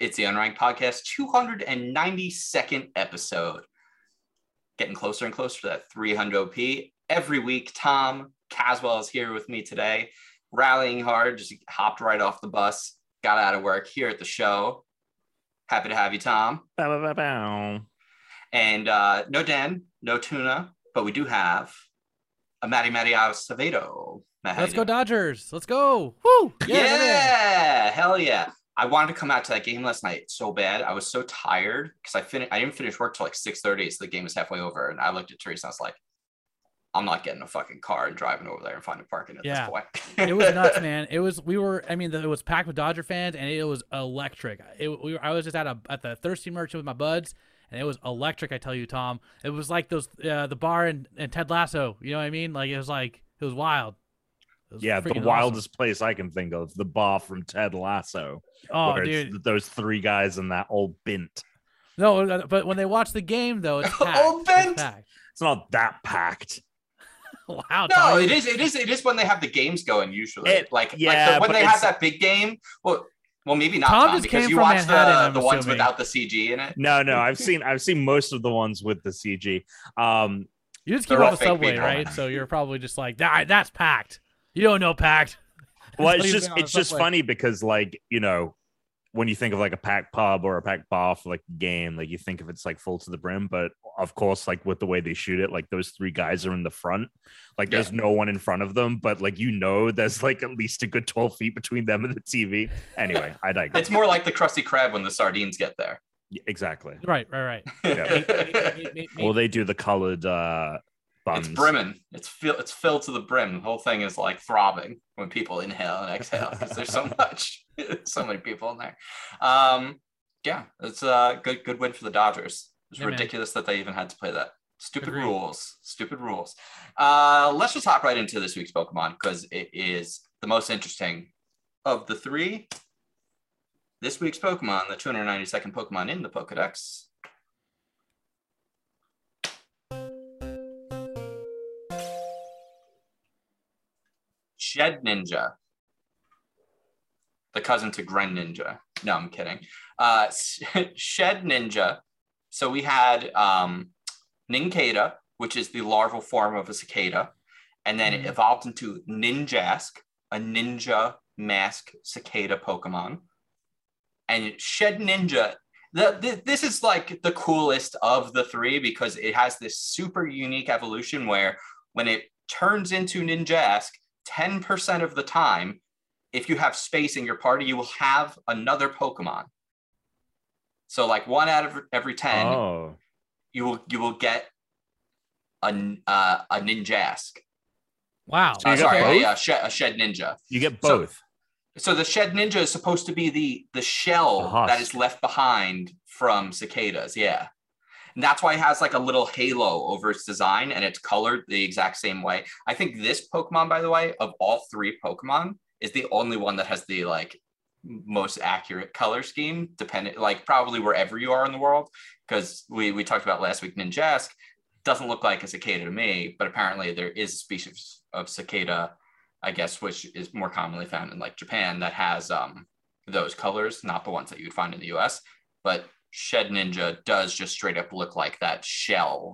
It's the Unranked Podcast, 292nd episode. Getting closer and closer to that 300p. Every week, Tom Caswell is here with me today, rallying hard, just hopped right off the bus, got out of work here at the show. Happy to have you, Tom. Bow, bow, bow. And no Dan, no tuna, but we do have a Matty Acevedo. Let's go Dodgers. Let's go. Woo! Yeah, hell yeah. I wanted to come out to that game last night so bad. I was so tired because I didn't finish work till like 6:30, so the game was halfway over. And I looked at Teresa and I was like, I'm not getting a fucking car and driving over there and finding parking at this point. It was nuts, man. It was packed with Dodger fans and it was electric. I was just at the Thirsty Merchant with my buds and it was electric. I tell you, Tom, it was like those the bar and Ted Lasso. You know what I mean? Like it was wild. Yeah, the wildest place I can think of, the bar from Ted Lasso. Oh, dude, those three guys and that old bint. No, but when they watch the game, though, it's packed. Old bint. It's not that packed. Wow. No, it is. It is. It is when they have the games going. Usually, when they have that big game. Well, maybe not. Tom because you watch the ones without the CG in it. No, I've seen most of the ones with the CG. You just keep on the subway, right? So you're probably just like that's packed. You don't know packed. Well, it's just funny because when you think of like a packed pub or a packed bar for like a game, like you think of it's like full to the brim, but of course, like with the way they shoot it, like those three guys are in the front, like there's no one in front of them, but like, there's like at least a good 12 feet between them and the TV. Anyway, I digress. It's more like the Krusty Krab when the sardines get there. Yeah, exactly. Right. Yeah. Well, they do the colored, buns. It's brimming. It's filled to the brim. The whole thing is like throbbing when people inhale and exhale because there's so much, so many people in there. It's a good win for the Dodgers. It's ridiculous that they even had to play that. Stupid rules. Let's just hop right into this week's Pokemon because it is the most interesting of the three. This week's Pokemon, the 292nd Pokemon in the Pokedex. Shed Ninja, the cousin to Gren Ninja. No, I'm kidding. Shed Ninja. So we had Nincada, which is the larval form of a cicada. And then it evolved into Ninjask, a ninja mask cicada Pokemon. And Shed Ninja, this is like the coolest of the three because it has this super unique evolution where when it turns into Ninjask, 10% of the time, if you have space in your party, you will have another Pokemon. So like one out of every 10, you will get a Ninjask. Wow. A Shed Ninja. You get both. So the Shed Ninja is supposed to be the shell that is left behind from cicadas. Yeah. And that's why it has like a little halo over its design and it's colored the exact same way. I think this Pokemon, by the way, of all three Pokemon is the only one that has the like most accurate color scheme, depending like probably wherever you are in the world. Because we talked about last week, Ninjask doesn't look like a cicada to me, but apparently there is a species of cicada, I guess, which is more commonly found in like Japan that has those colors, not the ones that you'd find in the US, but Shed Ninja does just straight up look like that shell,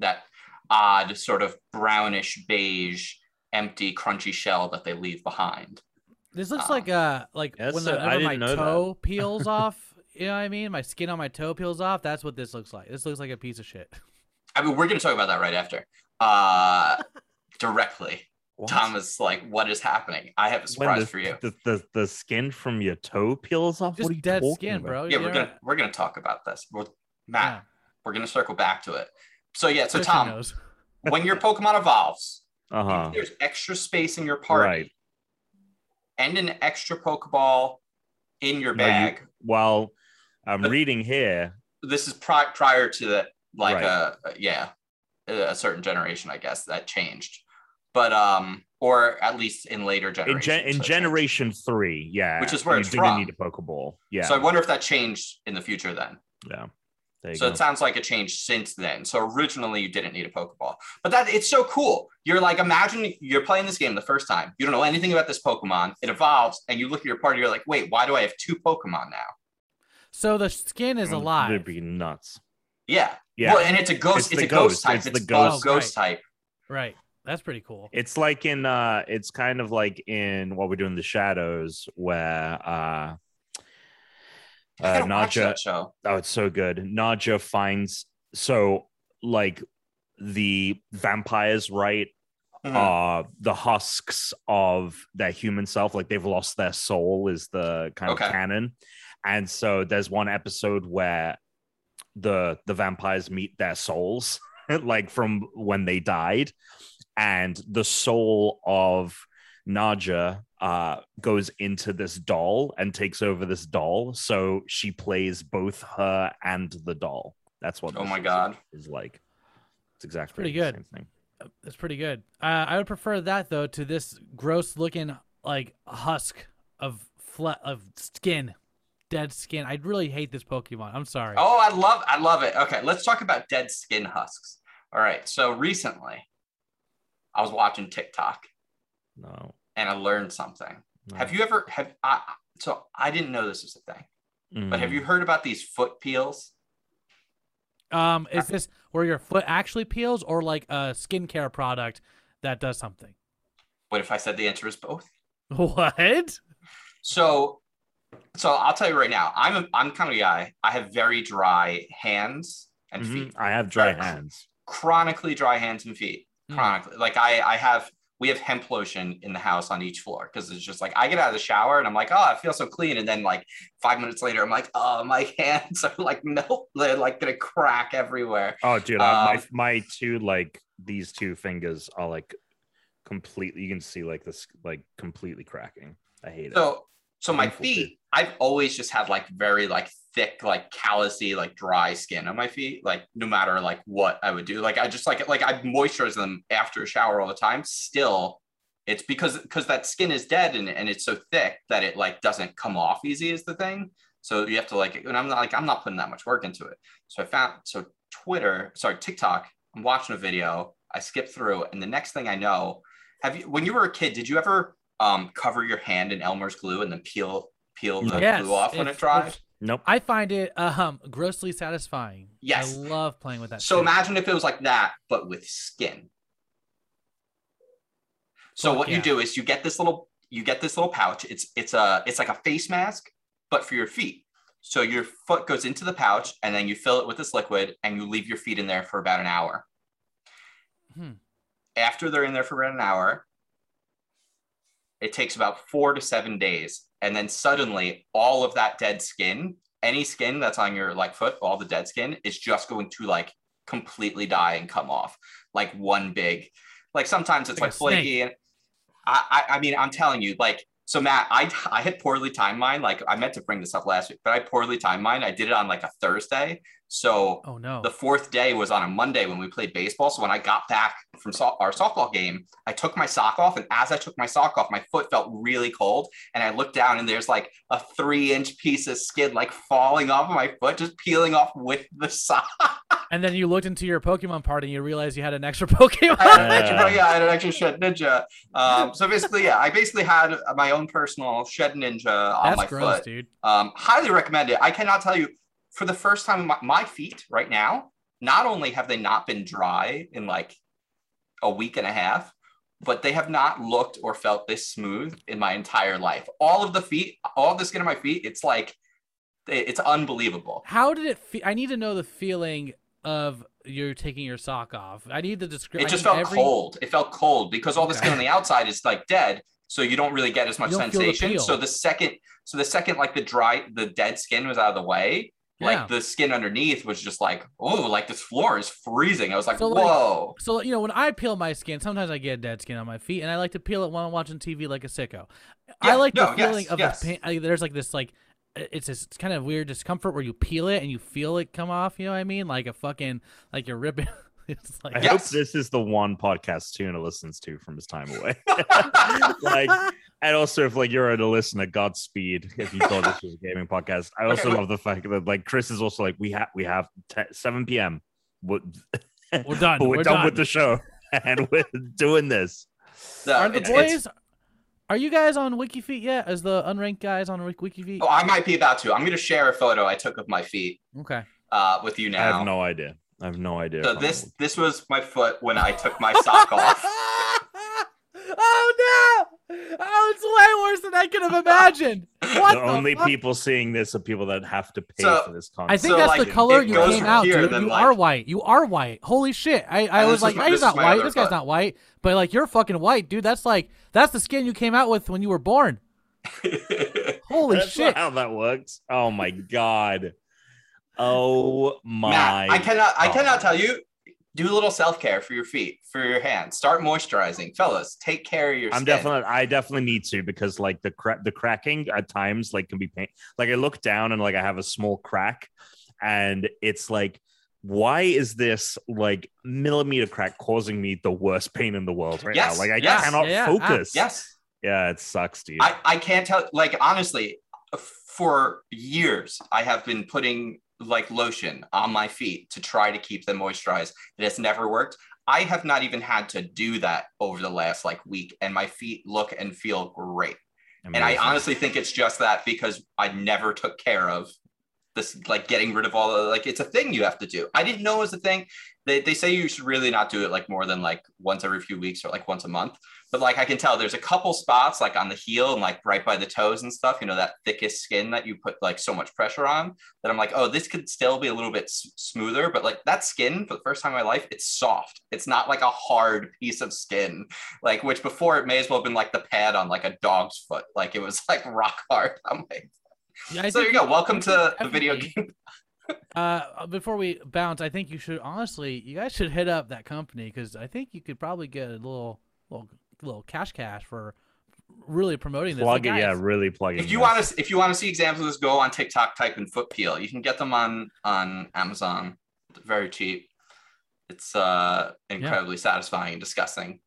that odd sort of brownish beige, empty, crunchy shell that they leave behind. This looks when my toe peels off. You know what I mean? My skin on my toe peels off. That's what this looks like. This looks like a piece of shit. I mean, we're gonna talk about that right after. Directly. What? Tom is like, what is happening? I have a surprise for you. The skin from your toe peels off? Just what are you dead skin, about? Bro. Yeah, we're gonna talk about this. We're gonna circle back to it. So Tom, when your Pokemon evolves, if there's extra space in your party and an extra Pokeball in your bag. Reading here. This is prior to the a certain generation, I guess, that changed. But or at least in later generations. In generation 3, yeah, which is where it's from. You need a Pokeball, yeah. So I wonder if that changed in the future then. Yeah, So it sounds like a change since then. So originally you didn't need a Pokeball, but that it's so cool. You're like, imagine you're playing this game the first time. You don't know anything about this Pokemon. It evolves and you look at your party. You're like, wait, why do I have two Pokemon now? So the skin is alive. It'd be nuts. Yeah. Yeah. Well, and it's a ghost. It's a ghost type. It's the ghost type. Right. That's pretty cool. It's like in, it's kind of like in What We Do in the Shadows where, Nadja, oh, it's so good. Nadja finds, so like the vampires, right? The husks of their human self, like they've lost their soul, is the kind of canon. And so there's one episode where the vampires meet their souls, like from when they died, and the soul of Nadja goes into this doll and takes over this doll, so she plays both her and the doll. That's what is like. It's exactly pretty good. Same thing. It's pretty good. I would prefer that though to this gross looking like husk of skin, dead skin. I'd really hate this Pokemon. I'm sorry. Oh, I love it. Okay, let's talk about dead skin husks. All right. So recently, I was watching TikTok. No. And I learned something. No. Have you ever so I didn't know this was a thing, but have you heard about these foot peels? Is this where your foot actually peels, or like a skincare product that does something? What if I said the answer is both? What? So I'll tell you right now. I'm kind of a guy. I have very dry hands and feet. I have dry hands. Chronically dry hands and feet. Chronically, like I have. We have hemp lotion in the house on each floor because it's just like I get out of the shower and I'm like, oh, I feel so clean. And then like 5 minutes later, I'm like, oh, my hands are like, no, they're like going to crack everywhere. Oh, dude, my two, like these two fingers are like completely, you can see like this, like completely cracking. I hate it. So my feet, too. I've always just had like very like thick, like callousy, like dry skin on my feet. Like no matter like what I would do, like I just like I moisturize them after a shower all the time. Still, it's because that skin is dead and it's so thick that it like doesn't come off easy is the thing. So you have to like, and I'm not putting that much work into it. So I found TikTok. I'm watching a video. I skip through, and the next thing I know, when you were a kid, did you ever? Cover your hand in Elmer's glue and then peel the glue off when it dries? Nope. I find it grossly satisfying. Yes. I love playing with that. So imagine if it was like that, but with skin. So you do is you get this little pouch. It's like a face mask, but for your feet. So your foot goes into the pouch and then you fill it with this liquid and you leave your feet in there for about an hour. After they're in there for about an hour, it takes about 4 to 7 days. And then suddenly all of that dead skin, any skin that's on your like foot, all the dead skin is just going to like completely die and come off. Like one big, like sometimes it's like flaky. And I mean, I'm telling you, like, so Matt, I had poorly timed mine. Like I meant to bring this up last week, but I poorly timed mine. I did it on like a Thursday. So the fourth day was on a Monday when we played baseball. So when I got back from our softball game, I took my sock off. And as I took my sock off, my foot felt really cold. And I looked down and there's like a 3-inch piece of skin like falling off of my foot, just peeling off with the sock. And then you looked into your Pokemon party and you realized you had an extra Pokemon. I had an extra Shed Ninja. So basically, I basically had my own personal Shed Ninja on my foot. Dude. Highly recommend it. I cannot tell you. For the first time, my feet right now, not only have they not been dry in like a week and a half, but they have not looked or felt this smooth in my entire life. All of the skin on my feet, it's like, it's unbelievable. How did it feel? I need to know the feeling of you're taking your sock off. I need the description. It just felt cold. It felt cold because all the skin on the outside is like dead. So you don't really get as much sensation. So the second like the dead skin was out of the way, like the skin underneath was just like, oh, like this floor is freezing. I was like, whoa. So, you know, when I peel my skin, sometimes I get dead skin on my feet and I like to peel it while I'm watching TV like a sicko. Yeah, I like the feeling of the pain. There's like this, like, it's this kind of weird discomfort where you peel it and you feel it come off. You know what I mean? Like a fucking, like you're ripping. It's like, I hope this is the one podcast Tuna listens to from his time away. Like, and also if like you're a listener, Godspeed. If you thought this was a gaming podcast, I also love the fact that like Chris is also like, we have 7 p.m. We're done. But we're done with the show, and we're doing this. No, are the boys? Are you guys on WikiFeet yet? As the unranked guys on WikiFeet? Oh, I might be about to. I'm going to share a photo I took of my feet. Okay. With you now. I have no idea. So this was my foot when I took my sock off. Oh no! Oh, it's way worse than I could have imagined. What the only fuck? People seeing this are people that have to pay for this content. I think so, that's like, the color you came out, dude. You like... are white. You are white. Holy shit! I was like, he's not white. This guy's not white. But like, you're fucking white, dude. That's like, that's the skin you came out with when you were born. Holy that's shit! Not how that works? Oh my god! Oh my! Matt, I cannot tell you. Do a little self-care for your feet, for your hands. Start moisturizing. Fellas, take care of your skin. I definitely need to, because like the cracking at times like can be pain. Like I look down and like I have a small crack, and it's like, why is this like millimeter crack causing me the worst pain in the world right now? Like I cannot focus. Yeah, it sucks, dude. I can't tell. Like honestly, for years I have been putting like lotion on my feet to try to keep them moisturized. It has never worked. I have not even had to do that over the last like week, and my feet look and feel great. Amazing. And I honestly think it's just that because I never took care of this, like getting rid of all the, like, it's a thing you have to do. I didn't know it was a thing. They say you should really not do it like more than like once every few weeks or like once a month. But like I can tell there's a couple spots like on the heel and like right by the toes and stuff, you know, that thickest skin that you put like so much pressure on, that I'm like, oh, this could still be a little bit smoother. But like that skin, for the first time in my life, it's soft. It's not like a hard piece of skin, like, which before it may as well have been like the pad on like a dog's foot. Like it was like rock hard. I'm like, yeah, so there you go. Welcome to the video game. Before we bounce, I think you should honestly, you guys should hit up that company, because I think you could probably get a little cash for really promoting this. Plug it, yeah, really plug it. If you want to see examples of this, go on TikTok, type in foot peel. You can get them on Amazon. They're very cheap. It's incredibly satisfying and disgusting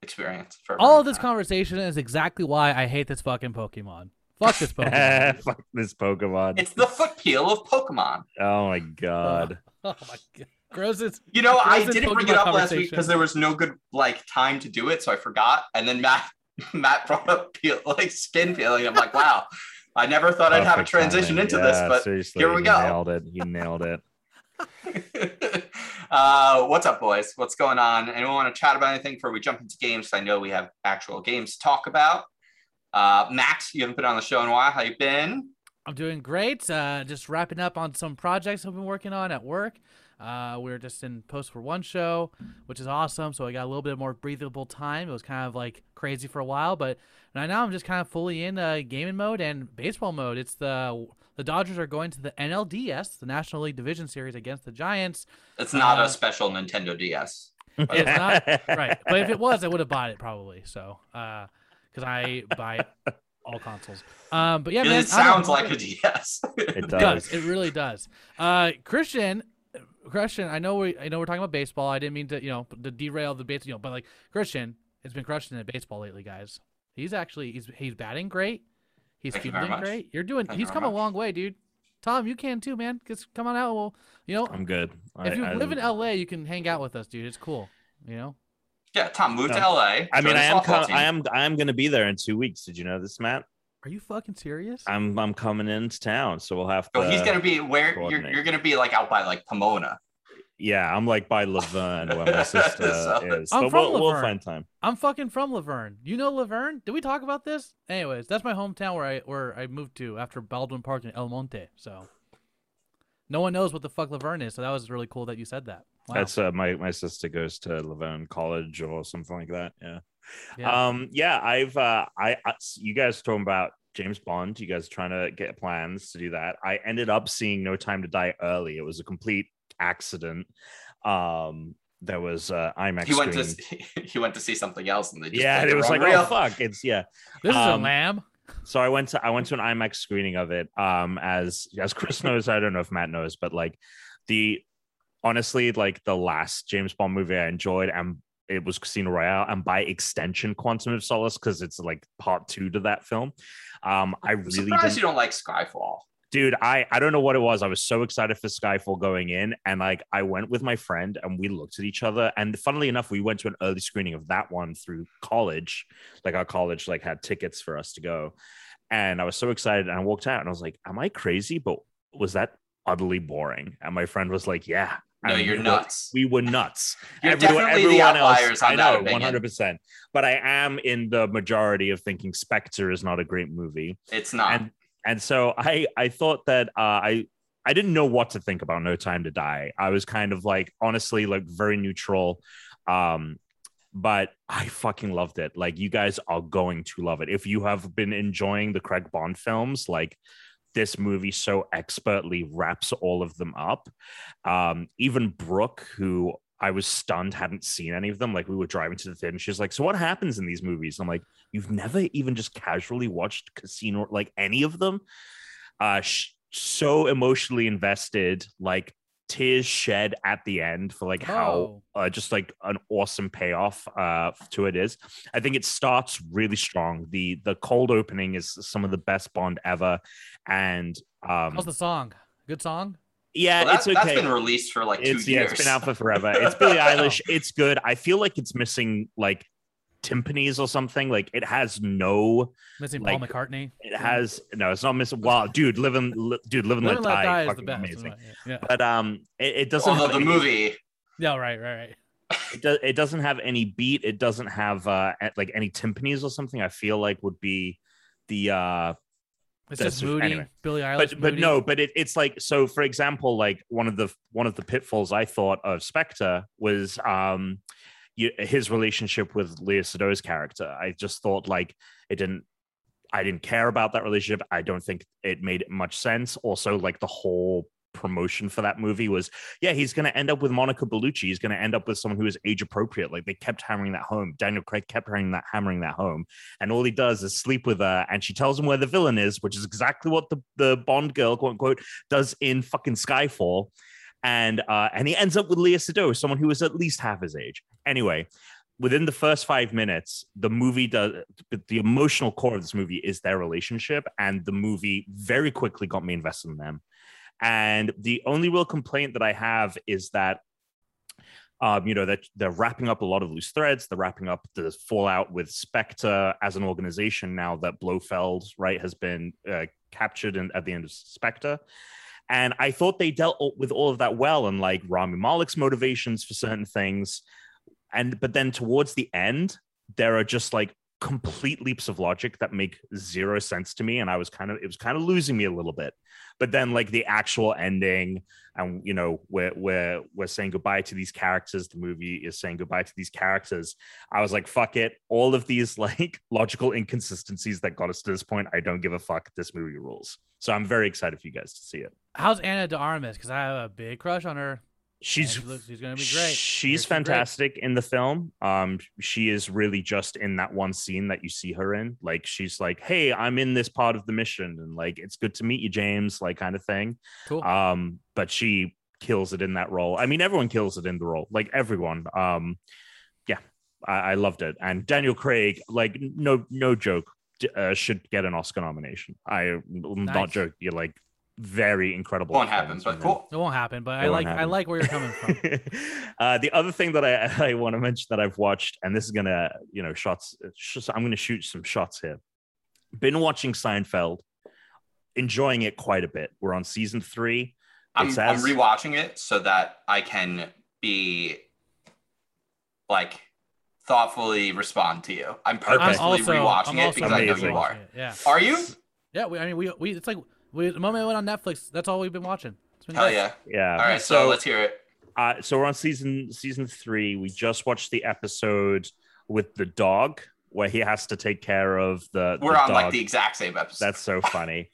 experience. For all of this conversation is exactly why I hate this fucking Pokemon. Fuck this Pokemon. Fuck this Pokemon. It's the foot peel of Pokemon. Oh my god. Oh my god. Grossest. You know, I didn't Pokemon bring it up last week because there was no good like time to do it, so I forgot. And then Matt brought up peel, like skin peeling. I'm like, wow, I never thought I'd have a transition into this, but seriously, here we go. He nailed it. What's up, boys? What's going on? Anyone want to chat about anything before we jump into games? I know we have actual games to talk about. Max, you haven't been on the show in a while. How you been? I'm doing great. Just wrapping up on some projects I've been working on at work. We're just in post for one show, which is awesome. So I got a little bit more breathable time. It was kind of like crazy for a while, but right now I'm just kind of fully in gaming mode and baseball mode. It's the Dodgers are going to the NLDS, the National League Division Series, against the Giants. It's not a special Nintendo DS. It's not, right. But if it was, I would have bought it probably. So, because I buy all consoles. But yeah, man, it sounds like a DS. It does. It really does. Christian, I know we're talking about baseball. I didn't mean to, to derail the baseball, but like Christian has been crushing at baseball lately, guys. He's batting great. He's fielding great. He's come a long way, dude. Tom, you can too, man. Just come on out. Well, I'm good. If you live in LA, you can hang out with us, dude. It's cool. Yeah, Tom, move to LA. I mean, I am going to be there in 2 weeks. Did you know this, Matt? Are you fucking serious? I'm coming into town, so we'll have to. So he's going to be where you're going to be, like out by like Pomona. Yeah, I'm like by Laverne, where my sister is. I'm but from we'll find time. I'm fucking from Laverne. You know Laverne? Did we talk about this? Anyways, that's my hometown where I moved to after Baldwin Park and El Monte. So no one knows what the fuck Laverne is. So that was really cool that you said that. Wow. That's my sister goes to Laverne College or something like that. Yeah. You guys talking about James Bond? You guys trying to get plans to do that? I ended up seeing No Time to Die early. It was a complete accident. There was IMAX. He went to see something else, and they just and it was like, oh fuck, it's This is a lamb. So I went to an IMAX screening of it. As Chris knows, I don't know if Matt knows, but like the honestly, like the last James Bond movie I enjoyed, and it was Casino Royale, and by extension Quantum of Solace, because it's like part two to that film. I really surprised you don't like Skyfall. Dude, I don't know what it was. I was so excited for Skyfall going in, and like I went with my friend and we looked at each other, and funnily enough, we went to an early screening of that one through college. Like our college like had tickets for us to go. And I was so excited, and I walked out and I was like, am I crazy? But was that utterly boring? And my friend was like, yeah. No, you're nuts. We were nuts. You're definitely the outliers on that opinion. I know, 100%. But I am in the majority of thinking Spectre is not a great movie. It's not. And so I thought that I didn't know what to think about No Time to Die. I was kind of like, honestly, like very neutral. But I fucking loved it. Like, you guys are going to love it. If you have been enjoying the Craig Bond films, like, this movie so expertly wraps all of them up. Even Brooke, who I was stunned hadn't seen any of them. Like, we were driving to the theater and she's like, so what happens in these movies? I'm like, you've never even just casually watched Casino, like any of them. So emotionally invested, like tears shed at the end for like how just like an awesome payoff to it is. I think it starts really strong. The cold opening is some of the best Bond ever. And how's the song? Good song? Yeah, well, it's okay. That's been released for like 2 years. Yeah, it's been out for forever. It's Billie Eilish. It's good. I feel like it's missing like timpanis or something. Like it has no missing like, Paul McCartney. It has no. It's not missing. Wow, dude, live and let die is the best. Amazing. Yeah. But it doesn't. Although the movie. No, right. It doesn't have any beat. It doesn't have like any timpanis or something. I feel like would be the. It's just moody, anyway. Billie Eilish. But moody. No, but it's like, so for example, like one of the pitfalls I thought of Spectre was his relationship with Lea Seydoux' character. I just thought like I didn't care about that relationship. I don't think it made much sense. Also, like the whole promotion for that movie was, yeah, he's going to end up with Monica Bellucci. He's going to end up with someone who is age appropriate. Like, they kept hammering that home. Daniel Craig kept hammering that home. And all he does is sleep with her. And she tells him where the villain is, which is exactly what the Bond girl, quote unquote, does in fucking Skyfall. And he ends up with Lea Seydoux, someone who is at least half his age. Anyway, within the first 5 minutes, the emotional core of this movie is their relationship. And the movie very quickly got me invested in them. And the only real complaint that I have is that, that they're wrapping up a lot of loose threads. They're wrapping up the fallout with Spectre as an organization now that Blofeld, right, has been captured at the end of Spectre. And I thought they dealt with all of that well, and like Rami Malek's motivations for certain things. But then towards the end, there are just like complete leaps of logic that make zero sense to me, and it was kind of losing me a little bit. But then like the actual ending, and you know, we're saying goodbye to these characters, the movie is saying goodbye to these characters, I was like, fuck it, all of these like logical inconsistencies that got us to this point, I don't give a fuck, this movie rules. So I'm very excited for you guys to see it. How's Ana de Armas? Because I have a big crush on her. She's gonna be great. She's fantastic in the film. She is really just in that one scene that you see her in. Like, she's like, "Hey, I'm in this part of the mission, and like, it's good to meet you, James," like kind of thing. Cool. But she kills it in that role. I mean, everyone kills it in the role. Like everyone. Yeah, I loved it. And Daniel Craig, like, no joke, should get an Oscar nomination. Not joking. You're like. Very incredible. Won't happen, but cool. It won't happen, but I like where you're coming from. The other thing that I want to mention that I've watched, and this is gonna, shots. I'm gonna shoot some shots here. Been watching Seinfeld, enjoying it quite a bit. We're on season 3. I'm rewatching it so that I can be like thoughtfully respond to you. I'm purposely rewatching it because amazing. I know you are. Yeah. Are you? Yeah. We it's like. The moment I went on Netflix, that's all we've been watching. Hell yeah. Yeah. All right, so let's hear it. So we're on season 3. We just watched the episode with the dog where he has to take care of the We're on dog. Like the exact same episode. That's so funny.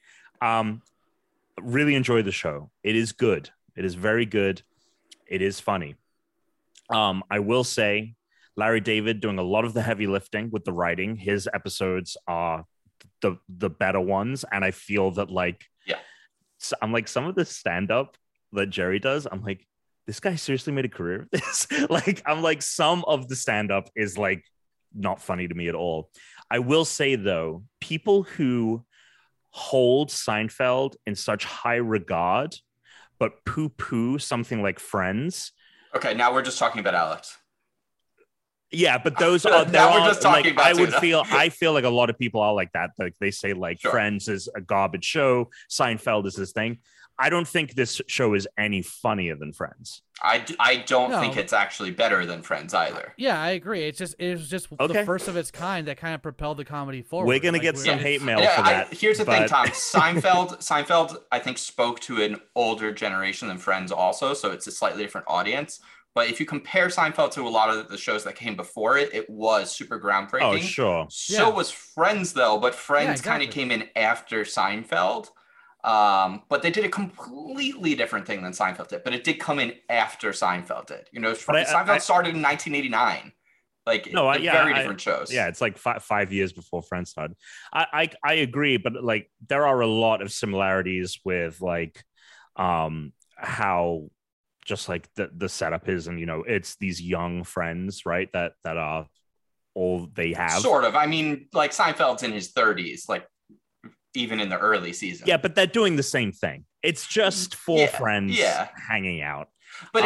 Really enjoy the show. It is good. It is very good. It is funny. I will say Larry David doing a lot of the heavy lifting with the writing. His episodes are the better ones, and I feel that like, yeah, so I'm like, some of the stand-up that Jerry does, I'm like, this guy seriously made a career of this. Like, I'm like, some of the stand-up is like not funny to me at all. I will say, though, people who hold Seinfeld in such high regard but poo-poo something like Friends. Okay, now we're just talking about Alex. Yeah, but those are now we're just talking like, about. I would feel I feel like a lot of people are like that. Like they say, like sure. Friends is a garbage show. Seinfeld is this thing. I don't think this show is any funnier than Friends. I don't think it's actually better than Friends either. Yeah, I agree. It was just the first of its kind that kind of propelled the comedy forward. We're gonna get some hate mail for that. Here's the thing, Tom. Seinfeld, I think, spoke to an older generation than Friends also, so it's a slightly different audience. But if you compare Seinfeld to a lot of the shows that came before it, it was super groundbreaking. Oh, sure. So was Friends, though. But Friends kind of came in after Seinfeld. But they did a completely different thing than Seinfeld did. But it did come in after Seinfeld did. You know, Seinfeld started in 1989. Like, no, very different shows. Yeah, it's like five years before Friends started. I agree. But, like, there are a lot of similarities with, like, how... just like the setup is, and you know, it's these young friends, right? That are all they have. Sort of. I mean, like Seinfeld's in his 30s, like even in the early season. Yeah, but they're doing the same thing. It's just four friends hanging out. But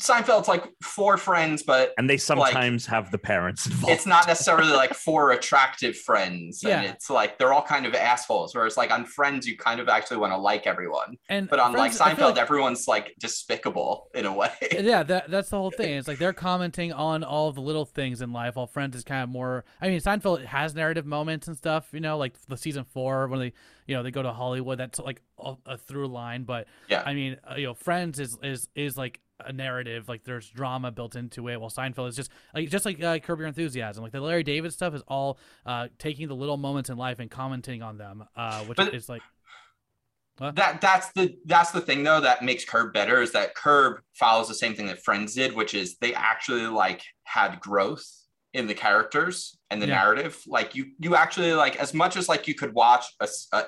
Seinfeld's like four friends, and they sometimes like, have the parents involved. It's not necessarily like four attractive friends, and it's like they're all kind of assholes. Whereas like on Friends, you kind of actually want to like everyone, but on Friends, like Seinfeld, everyone's like despicable in a way. Yeah, that's the whole thing. It's like they're commenting on all the little things in life. While Friends is kind of more. I mean, Seinfeld has narrative moments and stuff. You know, like the season 4 when they, you know, they go to Hollywood. That's like a through line. But yeah, I mean, you know, Friends is like a narrative, like there's drama built into it, while Seinfeld is just like Curb Your Enthusiasm, like the Larry David stuff is all taking the little moments in life and commenting on them, is like what? That's the thing though that makes Curb better, is that Curb follows the same thing that Friends did, which is they actually like had growth in the characters and the narrative. Like you actually, like, as much as like you could watch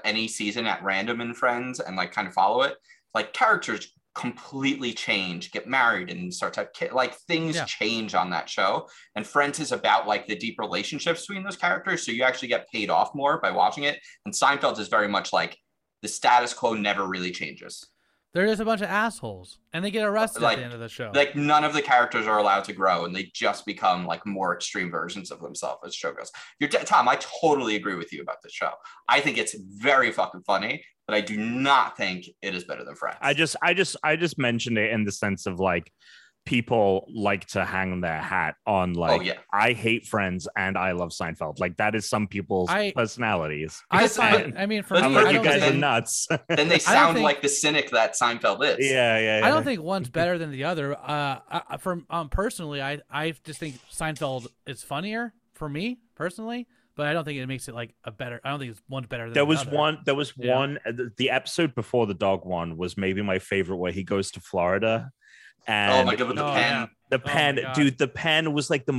any season at random in Friends and like kind of follow it, like characters completely change, get married and start to have kids. Like things change on that show, and Friends is about like the deep relationships between those characters, so you actually get paid off more by watching it. And Seinfeld is very much like the status quo never really changes. They're just a bunch of assholes and they get arrested at the end of the show. Like none of the characters are allowed to grow, and they just become like more extreme versions of themselves as the show goes. Tom, I totally agree with you about this show. I think it's very fucking funny, but I do not think it is better than Friends. I just mentioned it in the sense of like people like to hang their hat on like, I hate Friends and I love Seinfeld. Like that is some people's personalities. You guys are nuts. Then they sound like the cynic that Seinfeld is. Yeah. I don't think one's better than the other. Personally, I just think Seinfeld is funnier for me personally. But I don't think it makes it like a better. I don't think it's one's better than another. There was one. The episode before the dog one was maybe my favorite, where he goes to Florida. And oh my god! With the pen was like the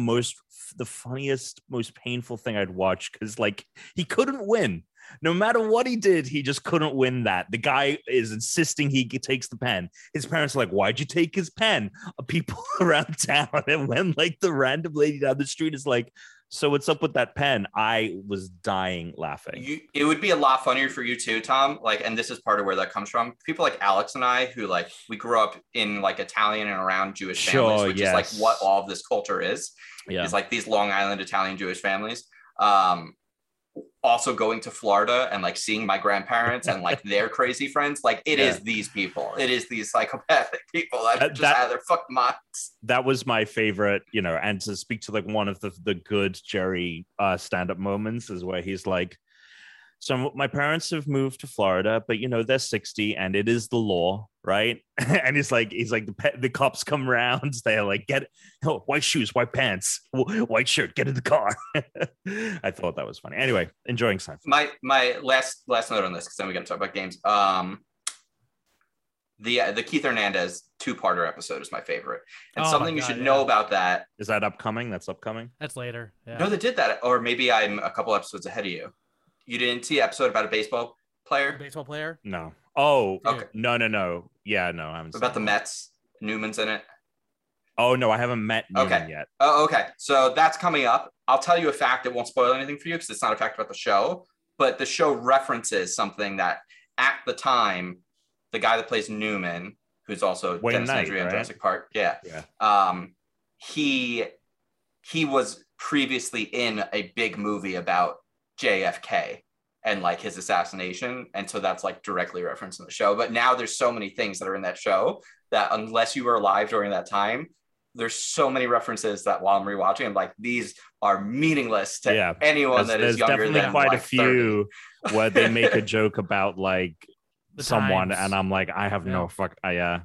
funniest, most painful thing I'd watched, because like he couldn't win. No matter what he did, he just couldn't win that. The guy is insisting he takes the pen. His parents are like, why'd you take his pen? People around town. And when like the random lady down the street is like, so what's up with that pen? I was dying laughing. It would be a lot funnier for you too, Tom. Like, and this is part of where that comes from. People like Alex and I, who like, we grew up in like Italian and around Jewish families, which is like what all of this culture is. Yeah. It's like these Long Island Italian Jewish families. Also going to Florida and like seeing my grandparents and like their crazy friends, like it is these people, it is these psychopathic people that just out of their fucking minds. That was my favorite, you know. And to speak to like one of the good Jerry stand-up moments is where he's like, so my parents have moved to Florida, but you know, they're 60 and it is the law, right? And he's like the cops come around, they're like, white shoes, white pants, white shirt, get in the car. I thought that was funny. Anyway, enjoying Seinfeld. My last note on this, because then we got to talk about games. The Keith Hernandez two-parter episode is my favorite, and something you should know about that is that upcoming. That's upcoming. That's later. Yeah. No, they did that, or maybe I'm a couple episodes ahead of you. You didn't see an episode about a baseball player? No. Oh, okay. No. Yeah, no. I haven't seen it. About the Mets? Newman's in it? Oh, no, I haven't met Newman yet. Oh, okay. So that's coming up. I'll tell you a fact. It won't spoil anything for you because it's not a fact about the show. But the show references something that at the time, the guy that plays Newman, who's also Dennis Nedry on Jurassic Park. Yeah. He was previously in a big movie about JFK and like his assassination. And so that's like directly referenced in the show. But now there's so many things that are in that show that unless you were alive during that time, there's so many references that while I'm rewatching, I'm like, these are meaningless to anyone that is younger than like 30. There's definitely quite a few where they make a joke about like someone times. And I'm like, I have no fuck. Yeah,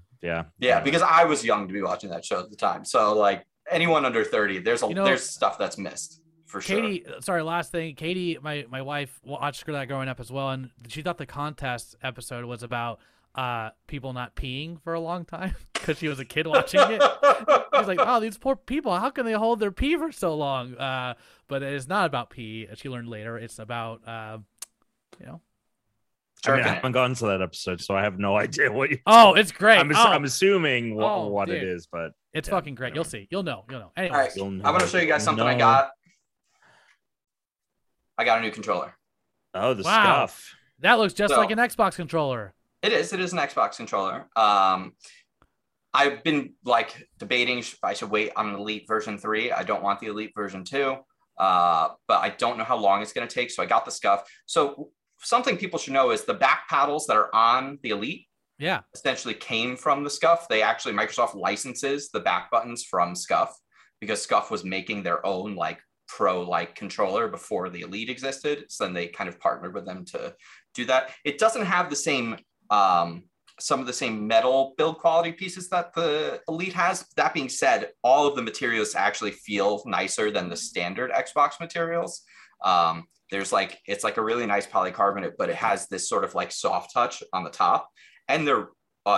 because I was young to be watching that show at the time. So like anyone under 30, there's stuff that's missed for Katie, sure. Sorry, last thing. Katie, my wife, watched that growing up as well. And she thought the contest episode was about people not peeing for a long time because she was a kid watching it. She was like, wow, these poor people, how can they hold their pee for so long? But it is not about pee, as she learned later. It's about, I haven't gotten to that episode, so I have no idea what you... Oh, it's great. I'm assuming what it is, but... It's fucking great. You'll see. You'll know. Anyways. All right. I'm going to show you guys something I got. I got a new controller. Oh, the Scuff. That looks just like an Xbox controller. It is an Xbox controller. I've been like debating if I should wait on Elite version 3. I don't want the Elite version 2. But I don't know how long it's going to take. So I got the Scuff. So something people should know is the back paddles that are on the Elite essentially came from the Scuff. They actually, Microsoft licenses the back buttons from Scuff because Scuff was making their own like pro-like controller before the Elite existed. So then they kind of partnered with them to do that. It doesn't have the same... some of the same metal build quality pieces that the Elite has. That being said, all of the materials actually feel nicer than the standard Xbox materials. There's like, it's like a really nice polycarbonate, but it has this sort of like soft touch on the top. And they're,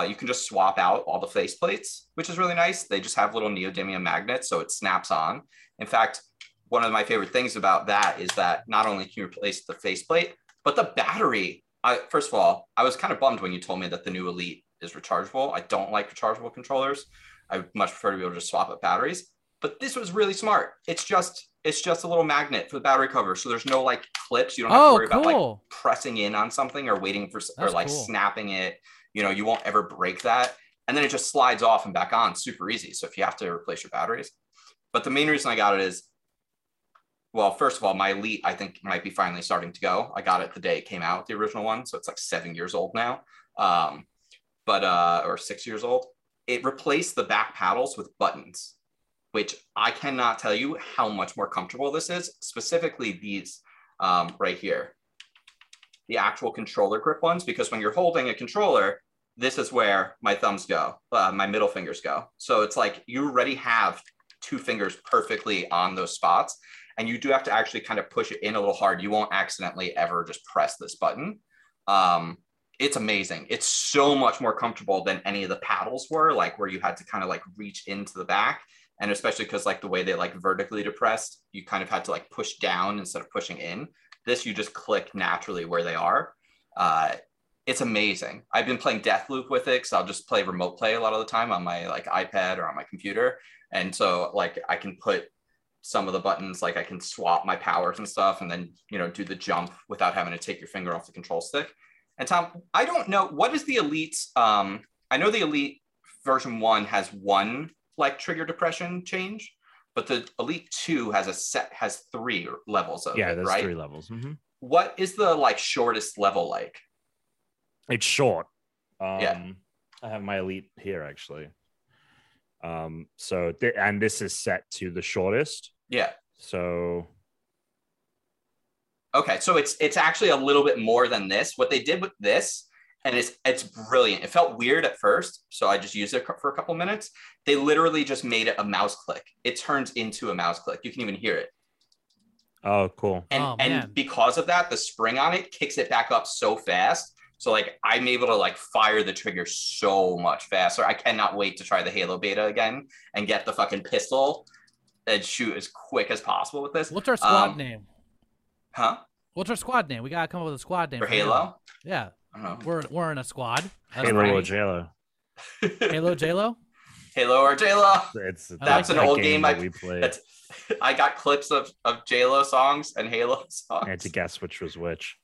you can just swap out all the face plates, which is really nice. They just have little neodymium magnets, so it snaps on. In fact, one of my favorite things about that is that not only can you replace the face plate, but the battery. First of all, I was kind of bummed when you told me that the new Elite is rechargeable. I don't like rechargeable controllers. I would much prefer to be able to swap out batteries. But this was really smart. It's just a little magnet for the battery cover. So there's no like clips. You don't have to worry about like pressing in on something or waiting for snapping it. You know, you won't ever break that. And then it just slides off and back on super easy. So if you have to replace your batteries. But the main reason I got it is, well, first of all, my Elite, I think, might be finally starting to go. I got it the day it came out, the original one. So it's like 7 years old now, or 6 years old. It replaced the back paddles with buttons, which I cannot tell you how much more comfortable this is, specifically these right here, the actual controller grip ones, because when you're holding a controller, this is where my thumbs go, my middle fingers go. So it's like you already have two fingers perfectly on those spots. And you do have to actually kind of push it in a little hard. You won't accidentally ever just press this button. It's amazing. It's so much more comfortable than any of the paddles were, like where you had to kind of like reach into the back. And especially because like the way they like vertically depressed, you kind of had to like push down instead of pushing in. This, you just click naturally where they are. It's amazing. I've been playing Deathloop with it because I'll just play remote play a lot of the time on my like iPad or on my computer. And so like I can put some of the buttons, like I can swap my powers and stuff and then, you know, do the jump without having to take your finger off the control stick. And Tom, I don't know, what is the Elite's, I know the Elite version 1 has one like trigger depression change, but the Elite 2 has three levels of it, right? 3 levels. Mm-hmm. What is the like shortest level like? It's short. I have my Elite here actually. And this is set to the shortest. Yeah. So. Okay. So it's actually a little bit more than this, what they did with this. And it's brilliant. It felt weird at first. So I just used it for a couple minutes. They literally just made it a mouse click. It turns into a mouse click. You can even hear it. Oh, cool. And because of that, the spring on it kicks it back up so fast. So like I'm able to like fire the trigger so much faster. I cannot wait to try the Halo beta again and get the fucking pistol and shoot as quick as possible with this. What's our squad name? Huh? What's our squad name? We gotta come up with a squad name. For Halo? Yeah. I don't know. We're in a squad. Halo or J-Lo. Halo J-Lo? Halo or J-Lo. That's an old game I played. I got clips of J-Lo songs and Halo songs. I had to guess which was which.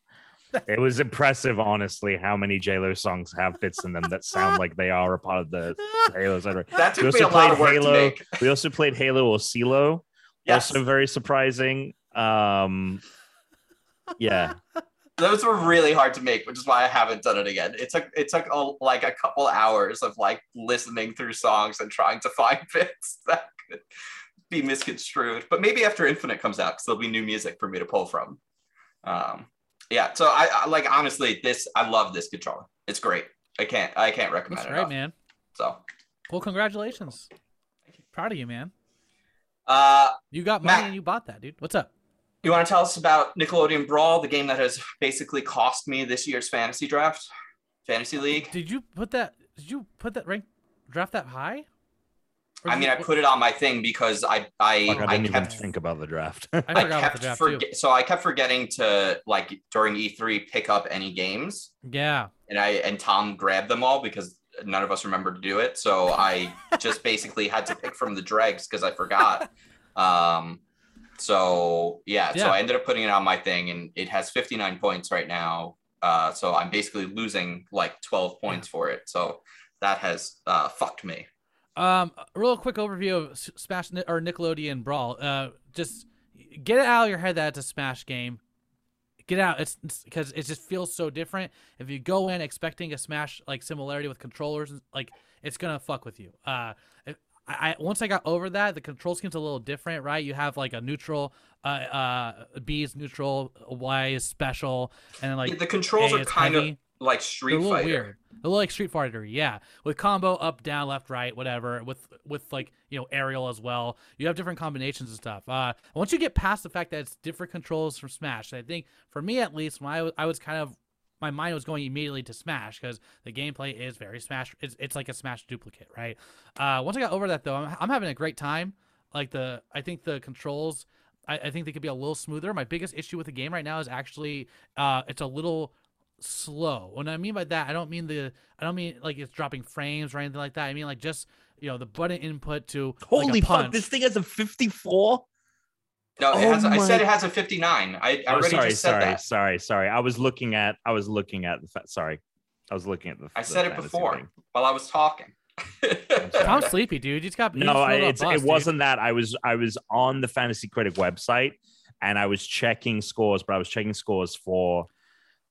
It was impressive, honestly, how many J-Lo songs have bits in them that sound like they are a part of the Halo genre. That took me a lot of work to make. We also played Halo or CeeLo. Yes. Also very surprising. Yeah. Those were really hard to make, which is why I haven't done it again. It took a couple hours of listening through songs and trying to find bits that could be misconstrued. But maybe after Infinite comes out, because there'll be new music for me to pull from. Yeah. So I love this controller. It's great. I can't recommend it. That's right, man. So well, congratulations. Proud of you, man. You got money, Matt, and you bought that, dude. What's up? You want to tell us about Nickelodeon Brawl, the game that has basically cost me this year's fantasy draft, fantasy league? Did you put that rank draft that high? I put it on my thing because I didn't even think about the draft. I kept forgetting to during E3 pick up any games. Yeah. And Tom grabbed them all because none of us remembered to do it. So I just basically had to pick from the dregs because I forgot. So I ended up putting it on my thing and it has 59 points right now. So I'm basically losing 12 points for it. So that has fucked me. A real quick overview of Smash or Nickelodeon Brawl. Just get it out of your head that it's a Smash game. Get out. It's because it just feels so different. If you go in expecting a Smash similarity with controllers, it's gonna fuck with you. Once I got over that, the control scheme's a little different, right? You have a neutral, B is neutral, Y is special, and the controls are kind of like Street Fighter. Weird. A little like Street Fighter, yeah. With combo up, down, left, right, whatever. With aerial as well. You have different combinations and stuff. Once you get past the fact that it's different controls from Smash, I think for me at least, when I was kind of, my mind was going immediately to Smash because the gameplay is very Smash. It's like a Smash duplicate, right? Once I got over that though, I'm having a great time. I think the controls, I think they could be a little smoother. My biggest issue with the game right now is actually it's a little slow. What I mean by that, I don't mean it's dropping frames or anything like that. I mean just the button input to holy fuck, this thing has a 54. No, I said it has a 59. I already said that. Sorry. I was looking at the. I said it before while I was talking. I'm sleepy, dude. You just got it wasn't that. I was on the Fantasy Critic website and I was checking scores, but I was checking scores for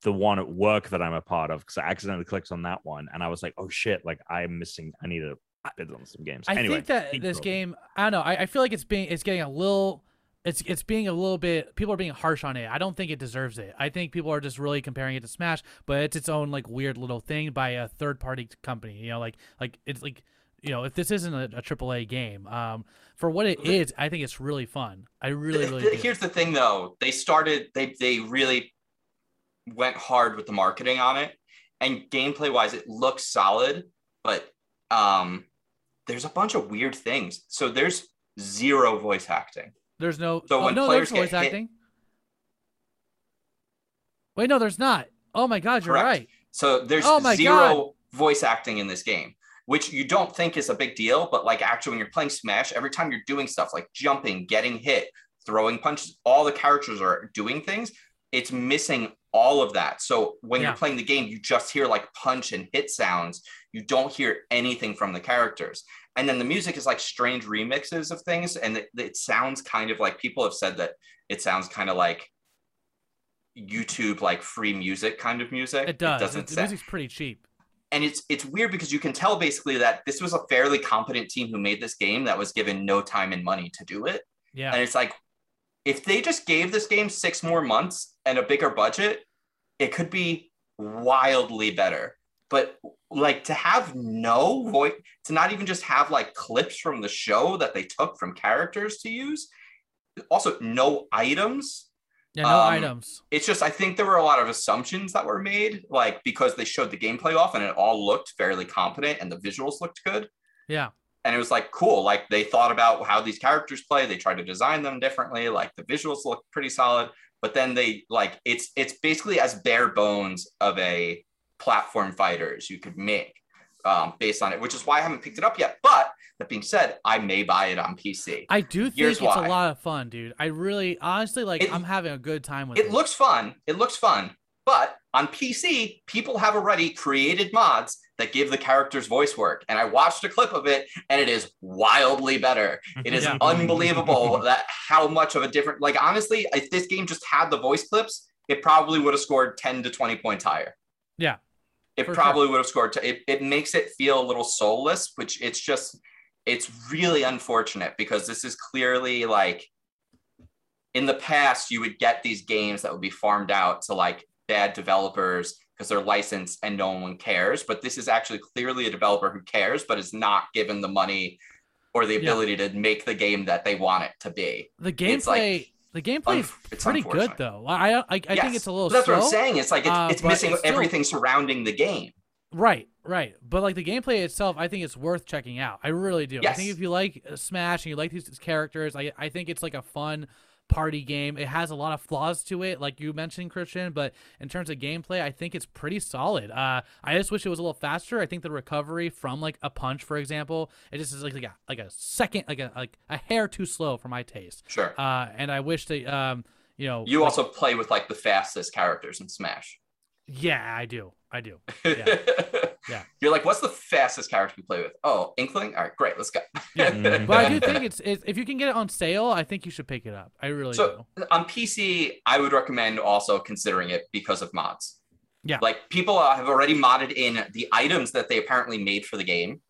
the one at work that I'm a part of because I accidentally clicked on that one and I was like, oh shit, I'm missing. I need to bid on some games. I think that this game, I don't know. I feel like it's being a little bit, people are being harsh on it. I don't think it deserves it. I think people are just really comparing it to Smash, but it's its own weird little thing by a third party company. If this isn't a AAA game, for what it is, I think it's really fun. I really Here's the thing though. They really went hard with the marketing on it, and gameplay wise, it looks solid, but there's a bunch of weird things. So there's zero voice acting. There's no. So when players there's voice acting. Hit. Wait, no, there's not. Oh my God, you're correct. Right. So there's zero voice acting in this game, which you don't think is a big deal, but actually, when you're playing Smash, every time you're doing stuff like jumping, getting hit, throwing punches, all the characters are doing things. It's missing all of that. So when you're playing the game, you just hear punch and hit sounds. You don't hear anything from the characters. And then the music is strange remixes of things. And it sounds kind of people have said that it sounds kind of like YouTube, free music kind of music. It does. The music's pretty cheap. And it's weird because you can tell basically that this was a fairly competent team who made this game that was given no time and money to do it. Yeah. And it's if they just gave this game 6 more months and a bigger budget, it could be wildly better. But to have no voice, to not even just have clips from the show that they took from characters to use. Also, no items. Yeah, no items. It's just, I think there were a lot of assumptions that were made, because they showed the gameplay off and it all looked fairly competent and the visuals looked good. Yeah. And it was cool. They thought about how these characters play. They tried to design them differently. The visuals look pretty solid, but then they it's basically as bare bones of a platform fighter as you could make based on it, which is why I haven't picked it up yet. But That being said, I may buy it on PC. I do think it's a lot of fun, dude. I really, honestly, like, I'm having a good time with it. It looks fun. It looks fun. But on PC, people have already created mods that give the character's voice work. And I watched a clip of it, and it is wildly better. It is unbelievable that how much of a different, like, honestly, if this game just had the voice clips, it probably would have scored 10 to 20 points higher. Yeah. It probably would have scored. It makes it feel a little soulless, which it's just, it's really unfortunate because this is clearly like, in the past, you would get these games that would be farmed out to like bad developers because they're licensed and no one cares. But this is actually clearly a developer who cares, but is not given the money or the ability to make the game that they want it to be. The gameplay... Like, the gameplay is pretty good, though. I think it's a little slow. That's what I'm saying. It's like it's missing everything surrounding the game. Right, right. But like the gameplay itself, I think it's worth checking out. I really do. Yes. I think if you like Smash and you like these characters, I think it's like a fun party game. It has a lot of flaws to it, like you mentioned, Christian. But in terms of gameplay, I think it's pretty solid. I just wish it was a little faster. I think the recovery from like a punch, for example, it just is like a hair too slow for my taste. Sure. And I wish they, you also play with like the fastest characters in Smash. Yeah, I do. Yeah. Yeah. You're like, what's the fastest character you play with? Oh, Inkling? All right, great. Let's go. Yeah. But I do think it's if you can get it on sale, I think you should pick it up. I really do. On PC, I would recommend also considering it because of mods. Yeah. Like people have already modded in the items that they apparently made for the game,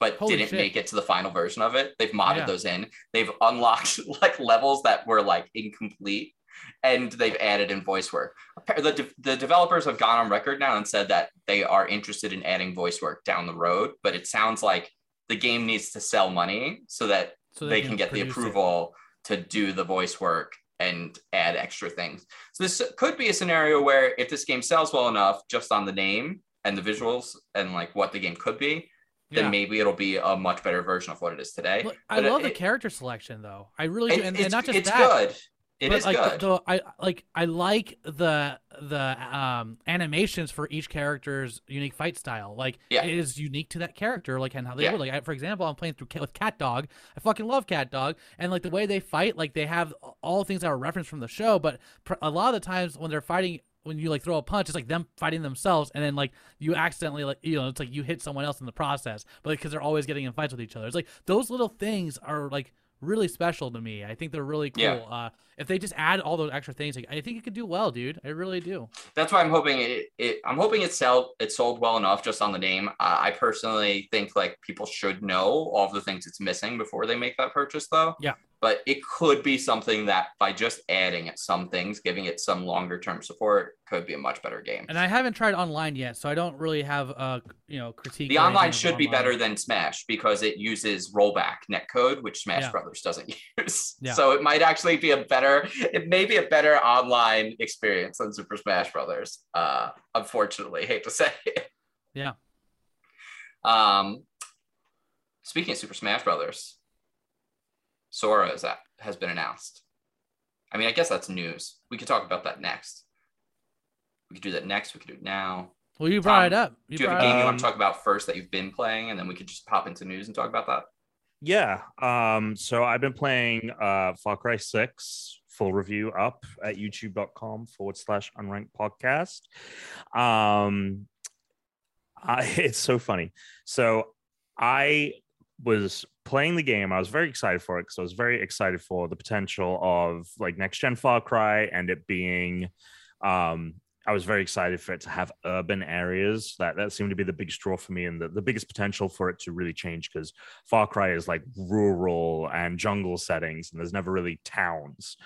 but didn't make it to the final version of it. They've modded those in. They've unlocked like levels that were like incomplete. And they've added in voice work. The developers have gone on record now and said that they are interested in adding voice work down the road, but it sounds like the game needs to sell money so that they can get the approval to do the voice work and add extra things. So this could be a scenario where if this game sells well enough just on the name and the visuals and like what the game could be, then maybe it'll be a much better version of what it is today. Look, I love the character selection though. I really do. And not just that. It's good. It is good. I like the animations for each character's unique fight style. Like it is unique to that character, like and how they do. Like for example, I'm playing through with Cat Dog. I fucking love Cat Dog, and like the way they fight, like they have all things that are referenced from the show. But a lot of the times when they're fighting, when you like throw a punch, it's like them fighting themselves, and then like you accidentally like it's like you hit someone else in the process. But because they're always getting in fights with each other, it's like those little things are like really special to me. I think they're really cool. If they just add all those extra things, like, I think it could do well, dude. I really do. That's why I'm hoping it sold well enough just on the name. I personally think like people should know all of the things it's missing before they make that purchase though. Yeah. But it could be something that by just adding some things, giving it some longer term support, could be a much better game. And I haven't tried online yet, so I don't really have a critique. The online should be better than Smash because it uses rollback netcode, which Smash Brothers doesn't use. Yeah. So it might actually be a better online experience than Super Smash Brothers. Unfortunately, hate to say it. Yeah. Speaking of Super Smash Brothers, Sora has been announced. I mean, I guess that's news. We could talk about that next. We could do that next. We could do it now. Well, you brought it up. Do you have a game you want to talk about first that you've been playing, and then we could just pop into news and talk about that? Yeah. So I've been playing Far Cry 6, full review up at youtube.com/unranked podcast. It's so funny. So I was playing the game. I was very excited for it because I was very excited for the potential of like next gen Far Cry and it being I was very excited for it to have urban areas. That seemed to be the biggest draw for me and the biggest potential for it to really change, because Far Cry is like rural and jungle settings and there's never really towns.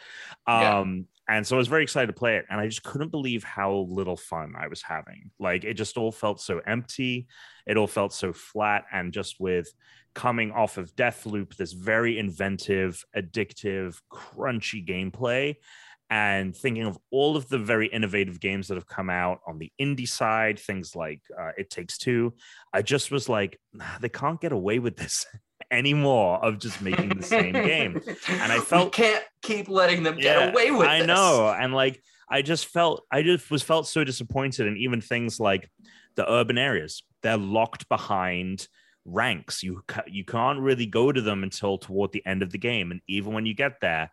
And so I was very excited to play it, and I just couldn't believe how little fun I was having. Like, it just all felt so empty. It all felt so flat. And just with coming off of Deathloop, this very inventive, addictive, crunchy gameplay, and thinking of all of the very innovative games that have come out on the indie side, things like It Takes Two, I just was like, they can't get away with this anymore of just making the same game. And I felt, we can't keep letting them get away with this. I know. And like, I just felt so disappointed. And even things like the urban areas, they're locked behind ranks. You can't really go to them until toward the end of the game. And even when you get there,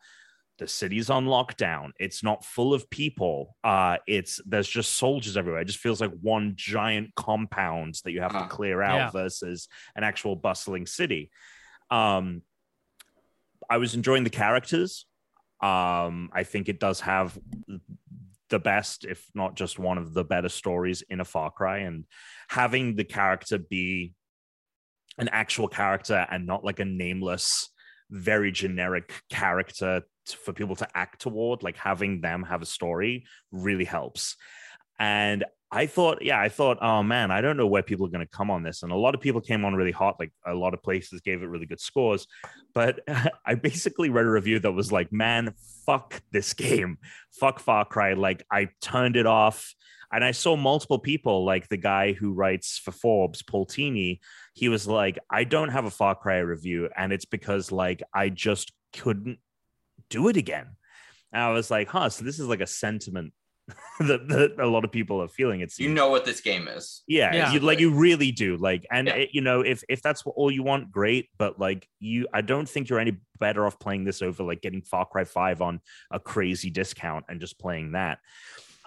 the city's on lockdown. It's not full of people. There's just soldiers everywhere. It just feels like one giant compound that you have to clear out versus an actual bustling city. I was enjoying the characters. I think it does have the best, if not just one of the better stories in a Far Cry, and having the character be an actual character and not like a nameless, very generic character for people to act toward, like having them have a story really helps. And I thought, oh man, I don't know where people are going to come on this. And a lot of people came on really hot. Like a lot of places gave it really good scores, but I basically read a review that was like, man, fuck this game. Fuck Far Cry. Like I turned it off. And I saw multiple people, like the guy who writes for Forbes, Paul Tini, he was like, I don't have a Far Cry review. And it's because like, I just couldn't do it again. And I was like, huh, so this is like a sentiment that a lot of people are feeling. It's, you know what this game is. Yeah. You really do. Like, and it, you know, if that's all you want, great. But like I don't think you're any better off playing this over like getting Far Cry 5 on a crazy discount and just playing that.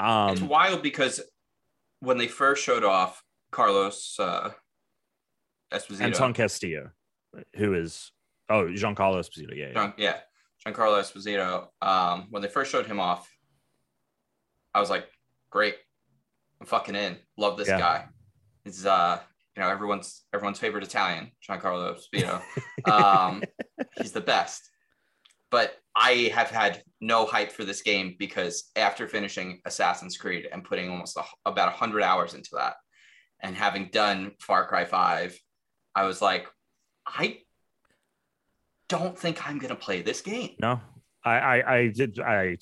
It's wild because when they first showed off Carlos Esposito and Tom Castillo, who is Giancarlo Esposito, Giancarlo Esposito, when they first showed him off, I was like, great, I'm fucking in. Love this guy. He's everyone's favorite Italian, Giancarlo Esposito. He's the best. But I have had no hype for this game because after finishing Assassin's Creed and putting almost about 100 hours into that and having done Far Cry 5, I was like, I don't think I'm going to play this game. No, I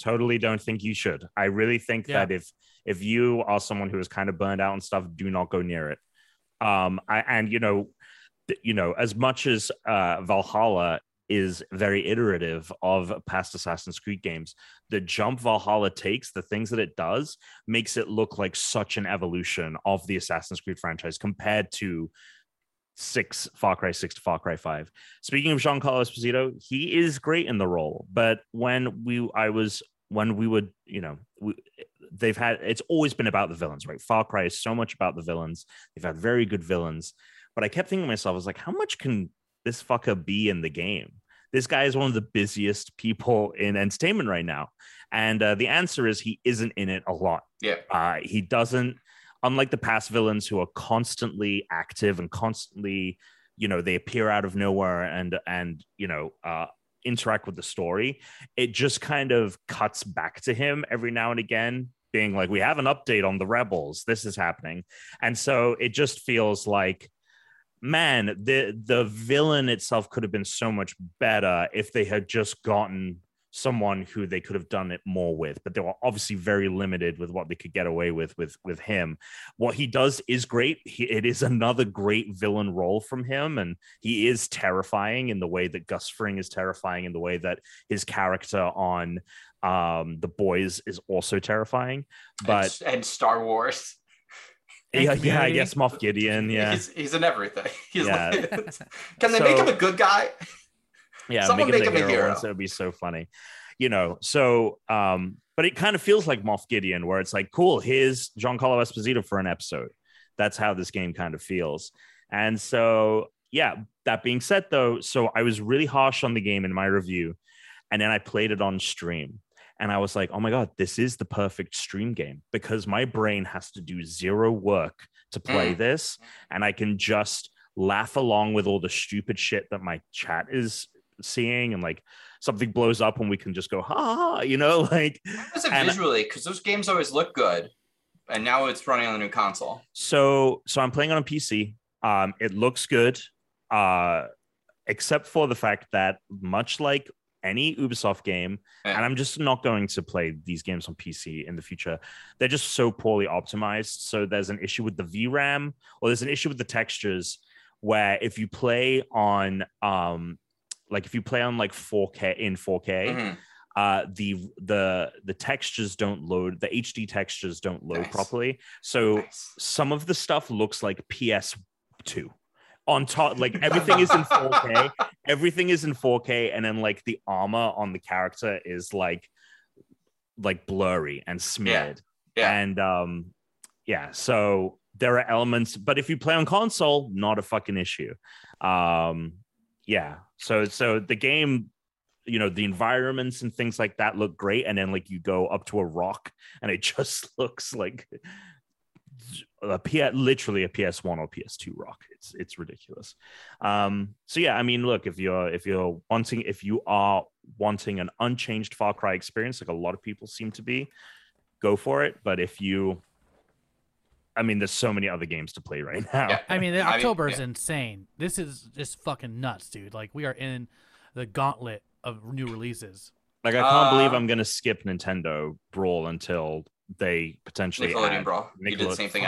totally don't think you should. I really think that if you are someone who is kind of burned out and stuff, do not go near it. As much as Valhalla is very iterative of past Assassin's Creed games, the jump Valhalla takes, the things that it does, makes it look like such an evolution of the Assassin's Creed franchise compared to Far Cry 6 to Far Cry 5. Speaking of Giancarlo Esposito, he is great in the role, but it's always been about the villains, right? Far Cry is so much about the villains. They've had very good villains, but I kept thinking to myself, I was like, how much can this fucker be in the game? This guy is one of the busiest people in entertainment right now, and the answer is he isn't in it a lot. He doesn't. Unlike the past villains who are constantly active and constantly, they appear out of nowhere and interact with the story, it just kind of cuts back to him every now and again, being like, we have an update on the rebels. This is happening. And so it just feels like, man, the villain itself could have been so much better if they had just gotten someone who they could have done it more with, but they were obviously very limited with what they could get away with him. What he does is great. It is another great villain role from him, and he is terrifying in the way that Gus Fring is terrifying, in the way that his character on The Boys is also terrifying. But and Star Wars. Yeah, I guess Moff Gideon. Yeah, he's in everything. Can they make him a good guy? Yeah, someone make him a hero. That would be so funny, So, but it kind of feels like Moff Gideon, where it's like, cool, here's Giancarlo Esposito for an episode. That's how this game kind of feels. And so, yeah. That being said, though, so I was really harsh on the game in my review, and then I played it on stream, and I was like, oh my god, this is the perfect stream game because my brain has to do zero work to play this, and I can just laugh along with all the stupid shit that my chat is seeing, and like something blows up and we can just go ha, visually, because those games always look good, and now it's running on the new console, so I'm playing on a PC. It looks good, except for the fact that, much like any Ubisoft game, and I'm just not going to play these games on PC in the future, they're just so poorly optimized. So there's an issue with the VRAM, or there's an issue with the textures, where if you play on like 4K in 4K, the textures don't load, the HD textures don't load properly. So some of the stuff looks like PS2 on top, like everything is in 4K. Everything is in 4K, and then like the armor on the character is like blurry and smeared. Yeah. And yeah, so there are elements, but if you play on console, not a fucking issue. Yeah. So the game, you know, the environments and things like that look great, and then like you go up to a rock and it just looks like literally a PS1 or PS2 rock. It's ridiculous. So yeah, I mean, look, if you are wanting an unchanged Far Cry experience, like a lot of people seem to be, go for it. But there's so many other games to play right now. Yeah. I mean, October is insane. This is just fucking nuts, dude. Like, we are in the gauntlet of new releases. Like, I can't believe I'm gonna skip Nintendo Brawl until they potentially Nickelodeon Brawl. You did the same thing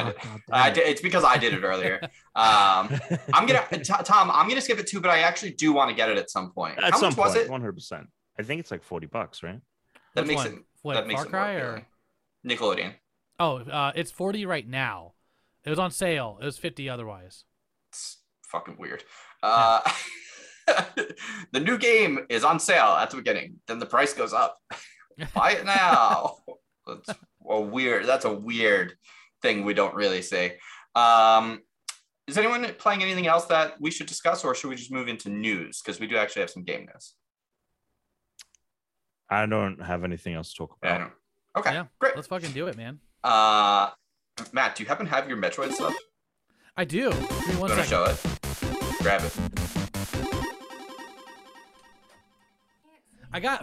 I did. It's because I did it earlier. I'm gonna skip it too, but I actually do want to get it at some point. At some point, 100%. I think it's like $40, right? That makes it. That makes it more Nickelodeon. Oh, it's 40 right now. It was on sale. It was 50 otherwise. It's fucking weird. The new game is on sale at the beginning. Then the price goes up. Buy it now. That's a weird thing we don't really see. Is anyone playing anything else that we should discuss, or should we just move into news? Because we do actually have some game news. I don't have anything else to talk about. Okay, yeah, great. Let's fucking do it, man. Matt, do you happen to have your Metroid stuff? I do. Give me one second. Show it. Grab it.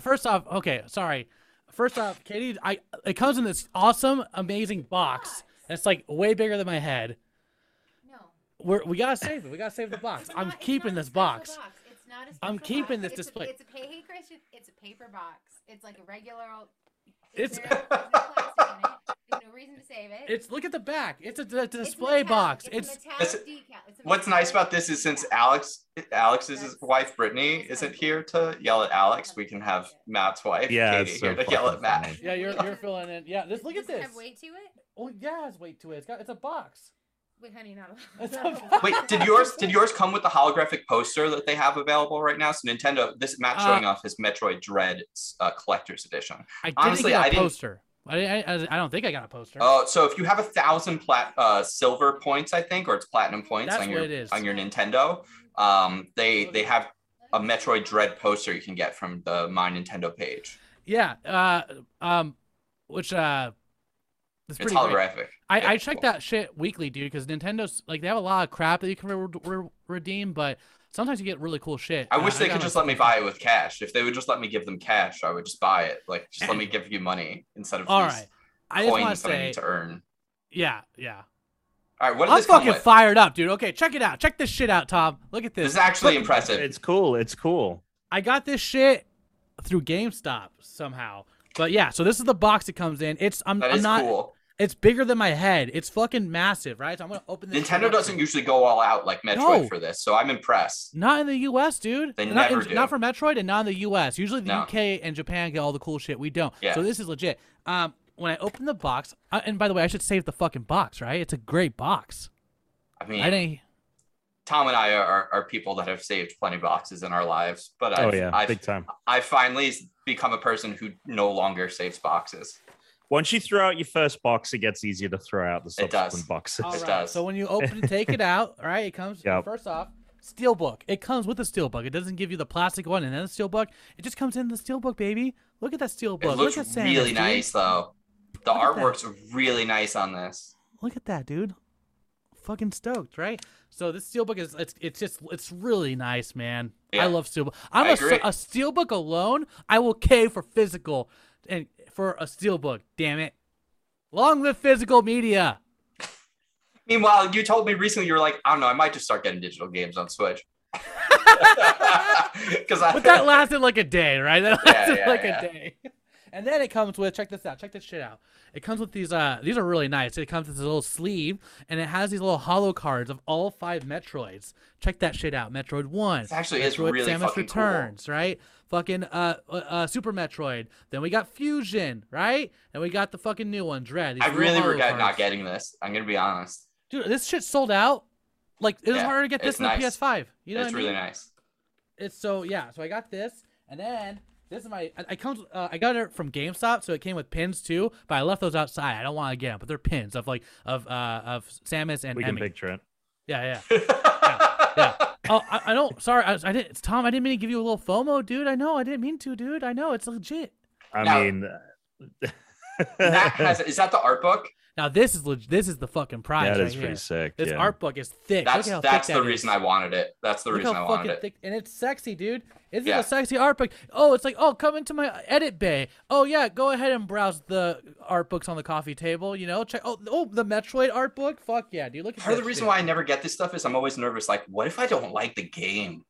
First off, Katie, it comes in this awesome, amazing box. That's like way bigger than my head. No. We gotta save it. We gotta save the box. I'm keeping this box. It's not a special box. I'm keeping this display. It's a paper box. It's like a regular old. There's no reason to save it. Look at the back. It's a display box. What's nice about this is since Alex's wife Brittany isn't here to yell at Alex, we can have Matt's wife Katie here to yell at Matt. Yeah, you're filling in. Yeah, look at this. Does it have weight to it? Oh yeah, it has weight to it. It's a box. Wait, honey, Wait, did yours come with the holographic poster that they have available right now? So Nintendo, this Matt's showing off his Metroid Dread collector's edition. I don't think I got a poster. Oh, so if you have 1,000 silver points, I think, or it's platinum points on your Nintendo, they have a Metroid Dread poster you can get from the My Nintendo page. Yeah, it's holographic. I check that shit weekly, dude, because Nintendo's like, they have a lot of crap that you can redeem, but sometimes you get really cool shit. I wish they could just let me buy it with cash. If they would just let me give them cash, I would just buy it. Like, just let me give you money instead of coins that I need to earn. Yeah. All right, I'm fucking fired up, dude. Okay, check it out. Check this shit out, Tom. Look at this. This is actually impressive. It's cool. I got this shit through GameStop somehow. But yeah, so this is the box it comes in. Cool. It's bigger than my head. It's fucking massive, right? So I'm gonna open this. Nintendo doesn't usually go all out like Metroid for this, so I'm impressed. Not in the U.S., dude. They never do. Not for Metroid, and not in the U.S. Usually the UK and Japan get all the cool shit. We don't. Yeah. So this is legit. When I open the box, and by the way, I should save the fucking box, right? It's a great box. I mean, Tom and I are people that have saved plenty of boxes in our lives, but big time. I finally become a person who no longer saves boxes. Once you throw out your first box, it gets easier to throw out the subsequent boxes. Right. It does. So when you open and take it out, all right, it comes, first off, Steelbook. It comes with a Steelbook. It doesn't give you the plastic one and then the Steelbook. It just comes in the Steelbook, baby. Look at that Steelbook. It looks really nice, though. The artwork's really nice on this. Look at that, dude. Fucking stoked, right? So this Steelbook is really nice, man. Yeah. I love Steelbook. I agree. A Steelbook alone, I will cave for physical. And for a Steelbook, damn it. Long live physical media. Meanwhile, you told me recently, you were like, I don't know, I might just start getting digital games on Switch. But that lasted like a day, right? That lasted a day. And then it comes with, check this out, check this shit out. It comes with these are really nice. It comes with this little sleeve, and it has these little holo cards of all 5 Metroids. Check that shit out. Metroid 1. This actually is really Samus fucking Returns, cool. Right? Fucking Super Metroid. Then we got Fusion, right? And we got the fucking new one, Dread. I really regret not getting this. I'm going to be honest. Dude, this shit sold out Like, it was harder to get this than the PS5. You know, it's really nice. It's so So I got this, and then this is my. I got it from GameStop, so it came with pins too. But I left those outside. I don't want to get them, but they're pins of like of Samus and. We can picture it. Yeah. Oh, I don't. Sorry, I didn't. Tom, I didn't mean to give you a little FOMO, dude. I know, I didn't mean to, dude. I know, it's legit. I mean, that has. Is that the art book? Now this is legit. This is the fucking prize. That is pretty sick. This art book is thick. That's the reason I wanted it. That's the reason I wanted it. And it's sexy, dude. Isn't it a sexy art book? Oh, it's like, oh, come into my edit bay. Oh yeah, go ahead and browse the art books on the coffee table. You know, check. Oh, the Metroid art book. Fuck yeah, dude. Look at. Part of the reason why I never get this stuff is I'm always nervous. Like, what if I don't like the game?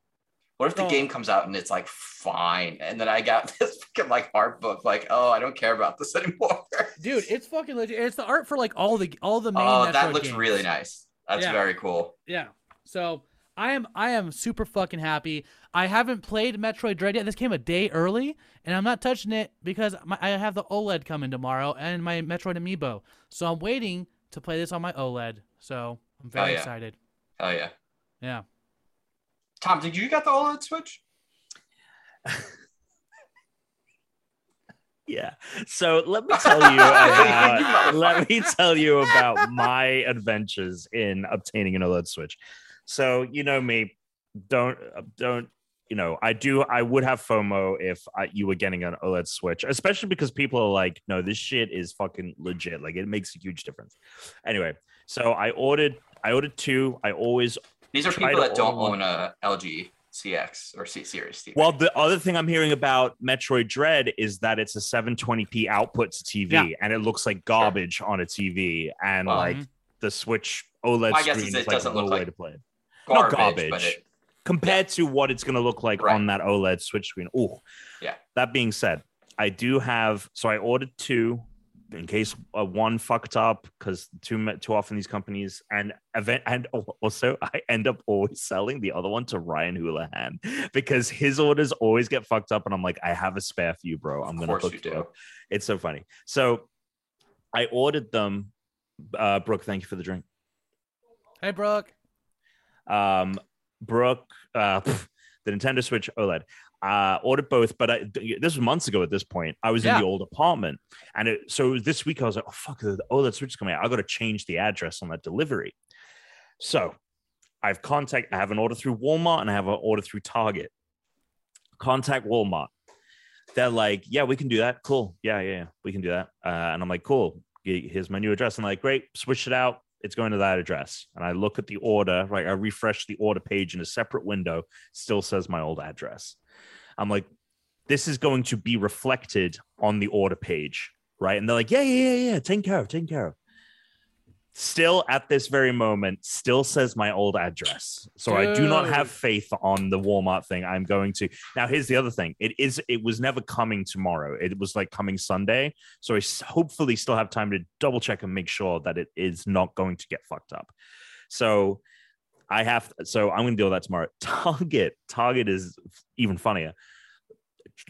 What if the game comes out and it's like fine, and then I got this fucking like art book, like oh, I don't care about this anymore. Dude, it's fucking legit. It's the art for like all the main. Oh, that looks really nice. That's very cool. Yeah. So I am super fucking happy. I haven't played Metroid Dread yet. This came a day early, and I'm not touching it because I have the OLED coming tomorrow and my Metroid Amiibo. So I'm waiting to play this on my OLED. So I'm very excited. Oh yeah. Yeah. Tom, did you get the OLED Switch? Yeah. So let me tell you about, my adventures in obtaining an OLED Switch. So you know me, don't you know? I would have FOMO if you were getting an OLED Switch, especially because people are like, no, this shit is fucking legit. Like it makes a huge difference. Anyway, so I ordered two. I always. These are people that don't own a LG CX or C Series TV. Well, the other thing I'm hearing about Metroid Dread is that it's a 720p output to TV, and it looks like garbage on a TV, and like the Switch OLED screen is like no way to play it. Not garbage compared to what it's going to look like on that OLED Switch screen. Ooh, yeah. That being said, I do have. So I ordered two. In case one fucked up, because too often these companies and also I end up always selling the other one to Ryan Houlihan because his orders always get fucked up, and I'm like, I have a spare for you, bro. I'm gonna hook you up. It's so funny. So I ordered them. Brooke, thank you for the drink. Hey, Brooke. The Nintendo Switch OLED. Ordered both, but this was months ago at this point. I was in the old apartment, and so this week I was like, oh, fuck, the OLED Switch is coming out. I got to change the address on that delivery. So I have an order through Walmart, and I have an order through Target. Contact Walmart. They're like, yeah, we can do that. Cool. Yeah, we can do that. And I'm like, cool. Here's my new address. I'm like, great. Switch it out. It's going to that address. And I look at the order, right? I refresh the order page in a separate window. Still says my old address. I'm like, this is going to be reflected on the order page, right? And they're like, yeah, take care of. Still at this very moment, still says my old address. So I do not have faith on the Walmart thing. I'm going to. Now, here's the other thing. It was never coming tomorrow. It was like coming Sunday. So I hopefully still have time to double check and make sure that it is not going to get fucked up. So I'm going to deal with that tomorrow. Target is even funnier.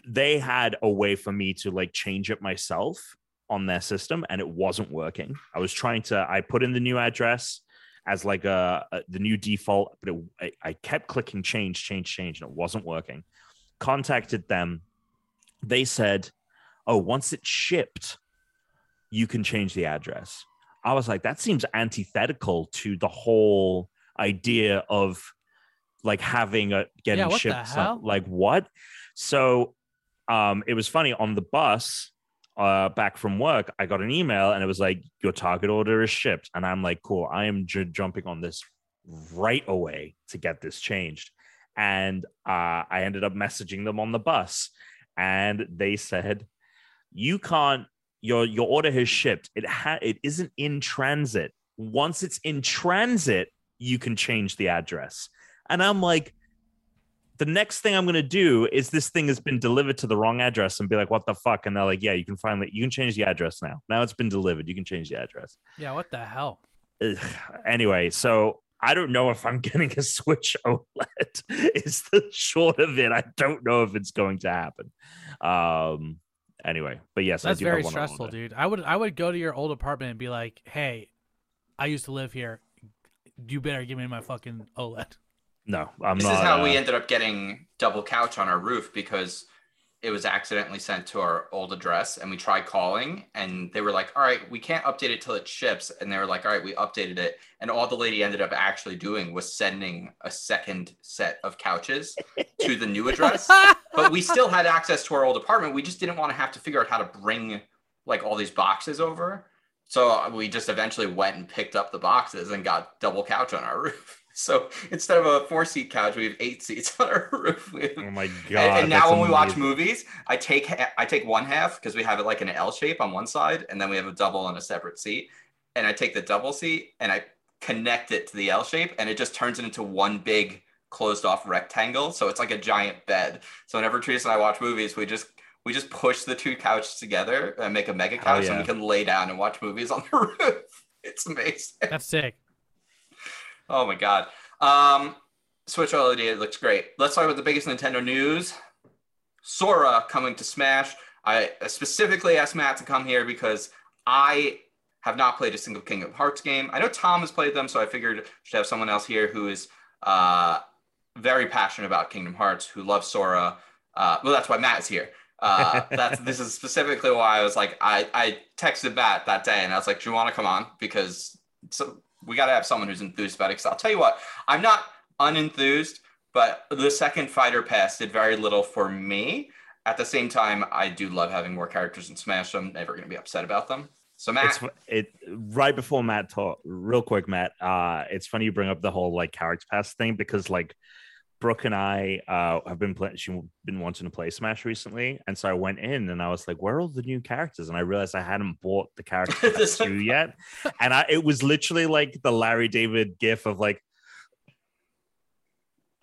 They had a way for me to like change it myself on their system, and it wasn't working. I put in the new address as like the new default, but I kept clicking change, and it wasn't working. Contacted them. They said, oh, once it's shipped, you can change the address. I was like, that seems antithetical to the whole idea of like having getting shipped. Like what? So it was funny on the bus back from work, I got an email and it was like, your Target order is shipped. And I'm like, cool, I am jumping on this right away to get this changed. And I ended up messaging them on the bus, and they said, you can't, your order has shipped. It isn't in transit. Once it's in transit, you can change the address. And I'm like, the next thing I'm going to do is this thing has been delivered to the wrong address and be like, what the fuck? And they're like, yeah, you can change the address now. Now it's been delivered. You can change the address. Yeah. What the hell? Anyway. So I don't know if I'm getting a Switch OLED is the short of it. I don't know if it's going to happen. Anyway, but yes, that's very stressful, dude. I would go to your old apartment and be like, hey, I used to live here. you better give me my fucking OLED. No, I'm not. This is how we ended up getting double couch on our roof, because it was accidentally sent to our old address, and we tried calling, and they were like, all right, we can't update it till it ships. And they were like, all right, we updated it. And all the lady ended up actually doing was sending a second set of couches to the new address. But we still had access to our old apartment. We just didn't want to have to figure out how to bring like all these boxes over. So we just eventually went and picked up the boxes and got double couch on our roof. So instead of a 4-seat couch, we have 8 seats on our roof. Oh my God. And now when we watch movies, I take one half, because we have it like an L shape on one side, and then we have a double and a separate seat. And I take the double seat and I connect it to the L shape, and it just turns it into one big closed off rectangle. So it's like a giant bed. So whenever Teresa and I watch movies, we just push the two couches together and make a mega couch, and we can lay down and watch movies on the roof. It's amazing. That's sick. Oh my God. Switch OLED looks great. Let's talk about the biggest Nintendo news. Sora coming to Smash. I specifically asked Matt to come here because I have not played a single Kingdom Hearts game. I know Tom has played them, so I figured I should have someone else here who is very passionate about Kingdom Hearts, who loves Sora. Well, that's why Matt is here. This is specifically why I was like, I texted Matt that day and I was like, do you want to come on? Because we got to have someone who's enthused about it. Because I'll tell you what, I'm not unenthused, but the second Fighter Pass did very little for me. At the same time, I do love having more characters in Smash. So I'm never going to be upset about them. So Matt, right before Matt talked, real quick, Matt, it's funny you bring up the whole like character pass thing, because like Brooke and I have been playing. She's been wanting to play Smash recently, and so I went in and I was like, "Where are all the new characters?" And I realized I hadn't bought the characters yet, and it was literally like the Larry David gif of like,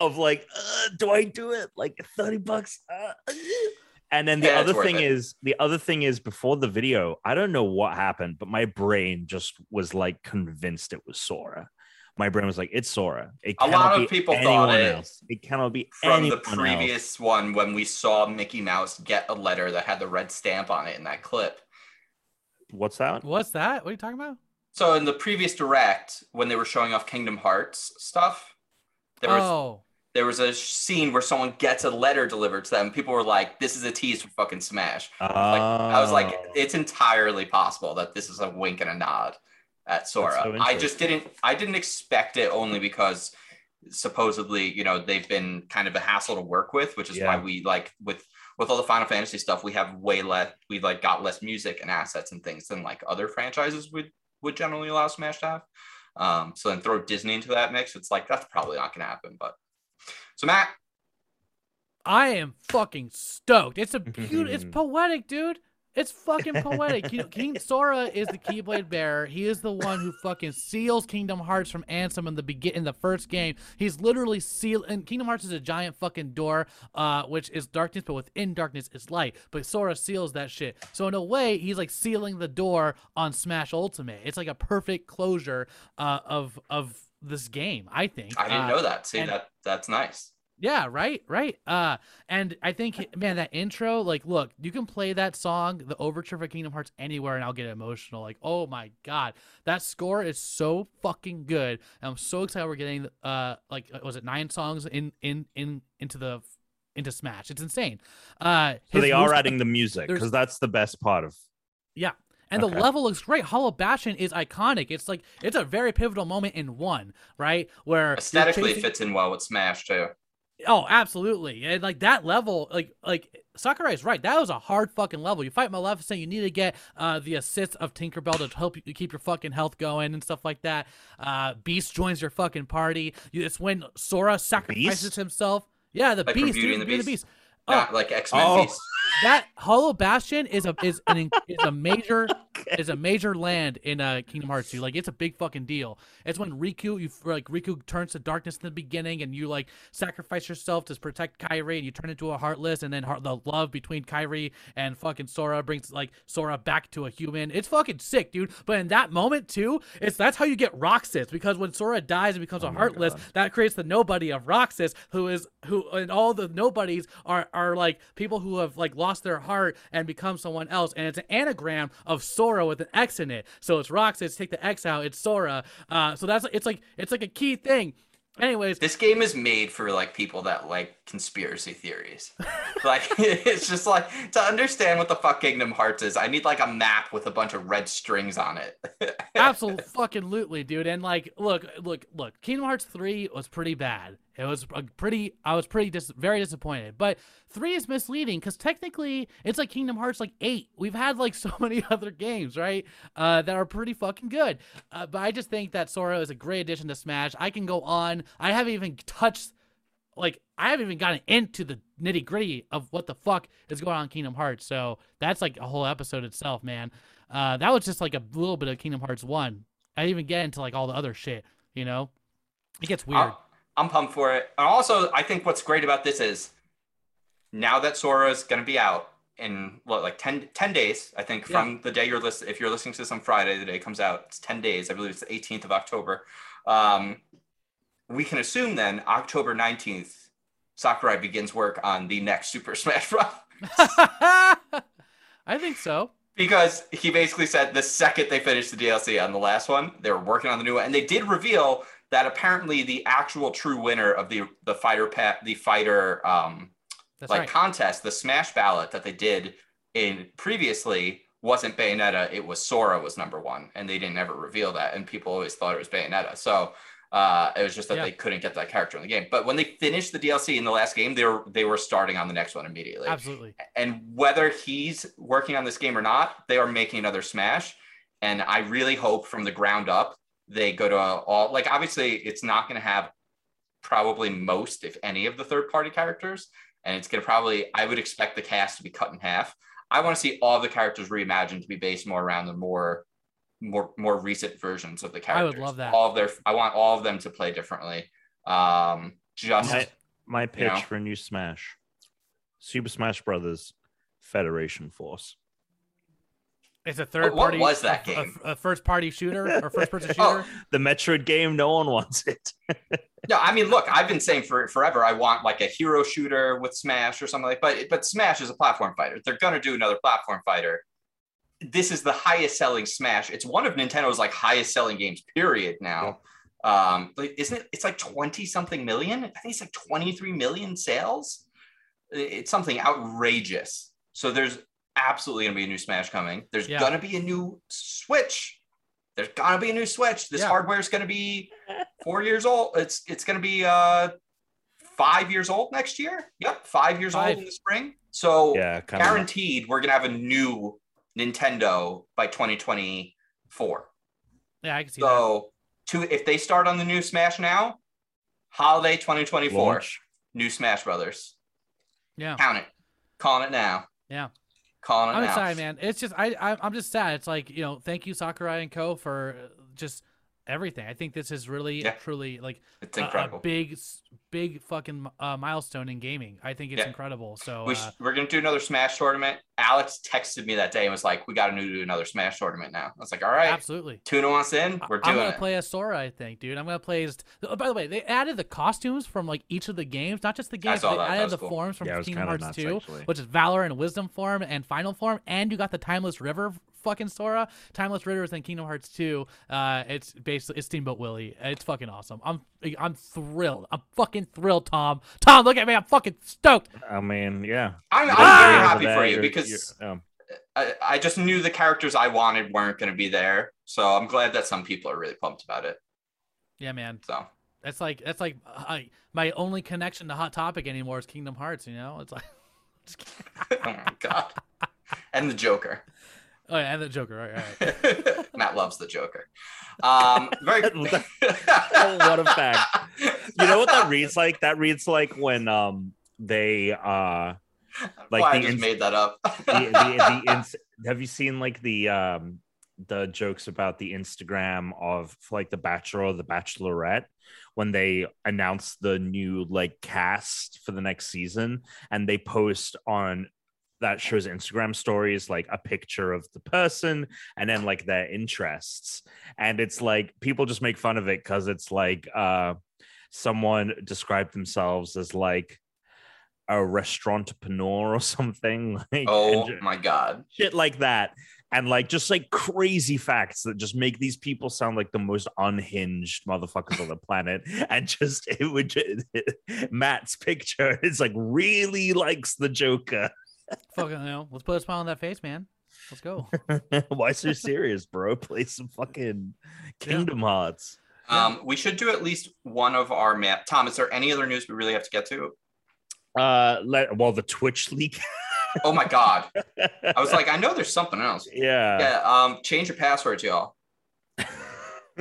do I do it? Like $30? And then the other thing is, before the video, I don't know what happened, but my brain just was like convinced it was Sora. My brain was like, it's Sora. A lot of people thought it. It cannot be anyone else. From the previous one, when we saw Mickey Mouse get a letter that had the red stamp on it in that clip. What's that? What's that? What are you talking about? So in the previous direct, when they were showing off Kingdom Hearts stuff, there was a scene where someone gets a letter delivered to them. People were like, this is a tease for fucking Smash. Oh. I was like, it's entirely possible that this is a wink and a nod at Sora. So I didn't expect it, only because supposedly, you know, they've been kind of a hassle to work with, which is why we like with all the Final Fantasy stuff, we have way less, we like got less music and assets and things than like other franchises would generally allow Smash to have. So then throw Disney into that mix. It's like, that's probably not gonna happen. But so Matt, I am fucking stoked. It's a beautiful, it's poetic, dude. It's fucking poetic. You know, King Sora is the Keyblade bearer. He is the one who fucking seals Kingdom Hearts from Ansem in the first game. He's literally sealed. And Kingdom Hearts is a giant fucking door, which is darkness, but within darkness is light. But Sora seals that shit. So in a way, he's like sealing the door on Smash Ultimate. It's like a perfect closure of this game, I think. I didn't know that. See, that's nice. Yeah, right. And I think, man, that intro, like, look, you can play that song, the overture for Kingdom Hearts, anywhere, and I'll get emotional. Like, oh my God, that score is so fucking good. And I'm so excited we're getting, like, was it 9 songs into Smash? It's insane. So they are adding the music, because that's the best part of. Yeah. And the level looks great. Hollow Bastion is iconic. It's like, it's a very pivotal moment in 1, right? Where aesthetically it fits in well with Smash too. Oh, absolutely. And like that level, like Sakurai's right. That was a hard fucking level. You fight Maleficent, you need to get the assist of Tinkerbell to help you keep your fucking health going and stuff like that. Beast joins your fucking party. It's when Sora sacrifices himself. Yeah, the like Beast. Beauty and the Beast. Oh. Not like X-Men Beast. That Hollow Bastion is a major land in Kingdom Hearts 2. Like, it's a big fucking deal. It's when Riku turns to darkness in the beginning, and you like sacrifice yourself to protect Kairi, and you turn into a Heartless, and then the love between Kairi and fucking Sora brings like Sora back to a human. It's fucking sick, dude. But in that moment too, that's how you get Roxas, because when Sora dies and becomes a Heartless, that creates the nobody of Roxas, who and all the nobodies are are like people who have like lost their heart and become someone else, and it's an anagram of Sora with an X in it. So it's Roxas, take the X out, it's Sora. So that's it's like a key thing. Anyways, this game is made for like people that like conspiracy theories. Like it's just like, to understand what the fuck Kingdom Hearts is, I need like a map with a bunch of red strings on it. Absolutely fucking lootly, dude. And like, look, Kingdom Hearts 3 was pretty bad. It was I was very disappointed. But 3 is misleading because technically it's like Kingdom Hearts like 8. We've had like so many other games, right, that are pretty fucking good. But I just think that Sora is a great addition to Smash. I can go on. I haven't even touched, like, I haven't even gotten into the nitty gritty of what the fuck is going on in Kingdom Hearts. So that's like a whole episode itself, man. That was just like a little bit of Kingdom Hearts 1. I didn't even get into like all the other shit, you know? It gets weird. I'm pumped for it. And also, I think what's great about this is now that Sora's going to be out in, what, like 10 days, I think, yeah, from the day you're listening. If you're listening to this on Friday, the day it comes out, it's 10 days. I believe it's the 18th of October. We can assume then October 19th, Sakurai begins work on the next Super Smash Bros. I think so. Because he basically said the second they finished the DLC on the last one, they were working on the new one. And they did reveal that apparently the actual true winner of the fighter that's like right, contest, the Smash ballot that they did in previously, wasn't Bayonetta, it was Sora was #1, and they didn't ever reveal that, and people always thought it was Bayonetta. So it was just that, yeah, they couldn't get that character in the game. But when they finished the DLC in the last game, they were starting on the next one immediately. Absolutely. And whether he's working on this game or not, they are making another Smash, and I really hope from the ground up they go to all, like, obviously it's not going to have probably most, if any, of the third party characters. And it's going to probably, I would expect the cast to be cut in half. I want to see all the characters reimagined to be based more around the more recent versions of the characters. I would love that. I want all of them to play differently. Just my pitch, you know, for a new Smash, Super Smash Brothers Federation Force. It's a third party. What was that game? A first party shooter or first person shooter? Oh, the Metroid game. No one wants it. No, I mean, look, I've been saying for forever, I want like a hero shooter with Smash or something like that. But Smash is a platform fighter. They're going to do another platform fighter. This is the highest selling Smash. It's one of Nintendo's like highest selling games, period, now. Yeah. Isn't it? It's like 20 something million. I think it's like 23 million sales. It's something outrageous. So there's absolutely gonna be a new Smash coming. There's, yeah, gonna be a new Switch. There's gonna be a new Switch. This, yeah, hardware is gonna be 4 years old. It's gonna be 5 years old next year. Yep, 5 years old in the spring. So yeah, guaranteed we're gonna have a new Nintendo by 2024. Yeah, I can see that. So if they start on the new Smash now, holiday 2024, launch, new Smash Brothers. Yeah, count it. Calling it now. Yeah. I'm excited, man. It's just I'm just sad. It's like, you know, thank you Sakurai and Co for just everything. I think this is really, yeah, truly like a big fucking milestone in gaming. I think it's, yeah, incredible. So we're gonna do another Smash tournament. Alex texted me that day and was like, "We got to do another Smash tournament now." I was like, "All right, absolutely." 2 months in, we're doing it. I'm gonna play as Sora, I think, dude. I'm gonna play as. By the way, they added the costumes from like each of the games, not just the games. They added the forms from Kingdom Hearts 2, which is Valor and Wisdom form and Final form, and you got the Timeless River. Fucking Sora, Timeless Ritter is in Kingdom Hearts 2. It's basically, it's Steamboat Willie. It's fucking awesome. I'm thrilled. I'm fucking thrilled, Tom. Tom, look at me. I'm fucking stoked. I mean, yeah. I'm very happy for you because I just knew the characters I wanted weren't going to be there. So I'm glad that some people are really pumped about it. Yeah, man. So that's like my only connection to Hot Topic anymore is Kingdom Hearts. You know, it's like, oh my god, and the Joker. Oh, yeah, and the Joker. All right. Matt loves the Joker. Very. Oh, what a fact. You know what that reads like? That reads like when they like I just made that up. Have you seen like the jokes about the Instagram of like The Bachelor or The Bachelorette when they announce the new like cast for the next season and they post on that shows Instagram stories, like a picture of the person and then like their interests. And it's like, people just make fun of it. Cause it's like, someone described themselves as like, a restaurantpreneur or something. Like, my God. Shit like that. And like just like crazy facts that just make these people sound like the most unhinged motherfuckers on the planet. And just Matt's picture is like really likes the Joker. Fucking hell. Let's put a smile on that face, man. Let's go. Why so serious, bro? Play some fucking Kingdom Hearts. We should do at least one of our map. Tom, is there any other news we really have to get to? The Twitch leak. Oh my God. I was like, I know there's something else. Yeah. Change your passwords, y'all.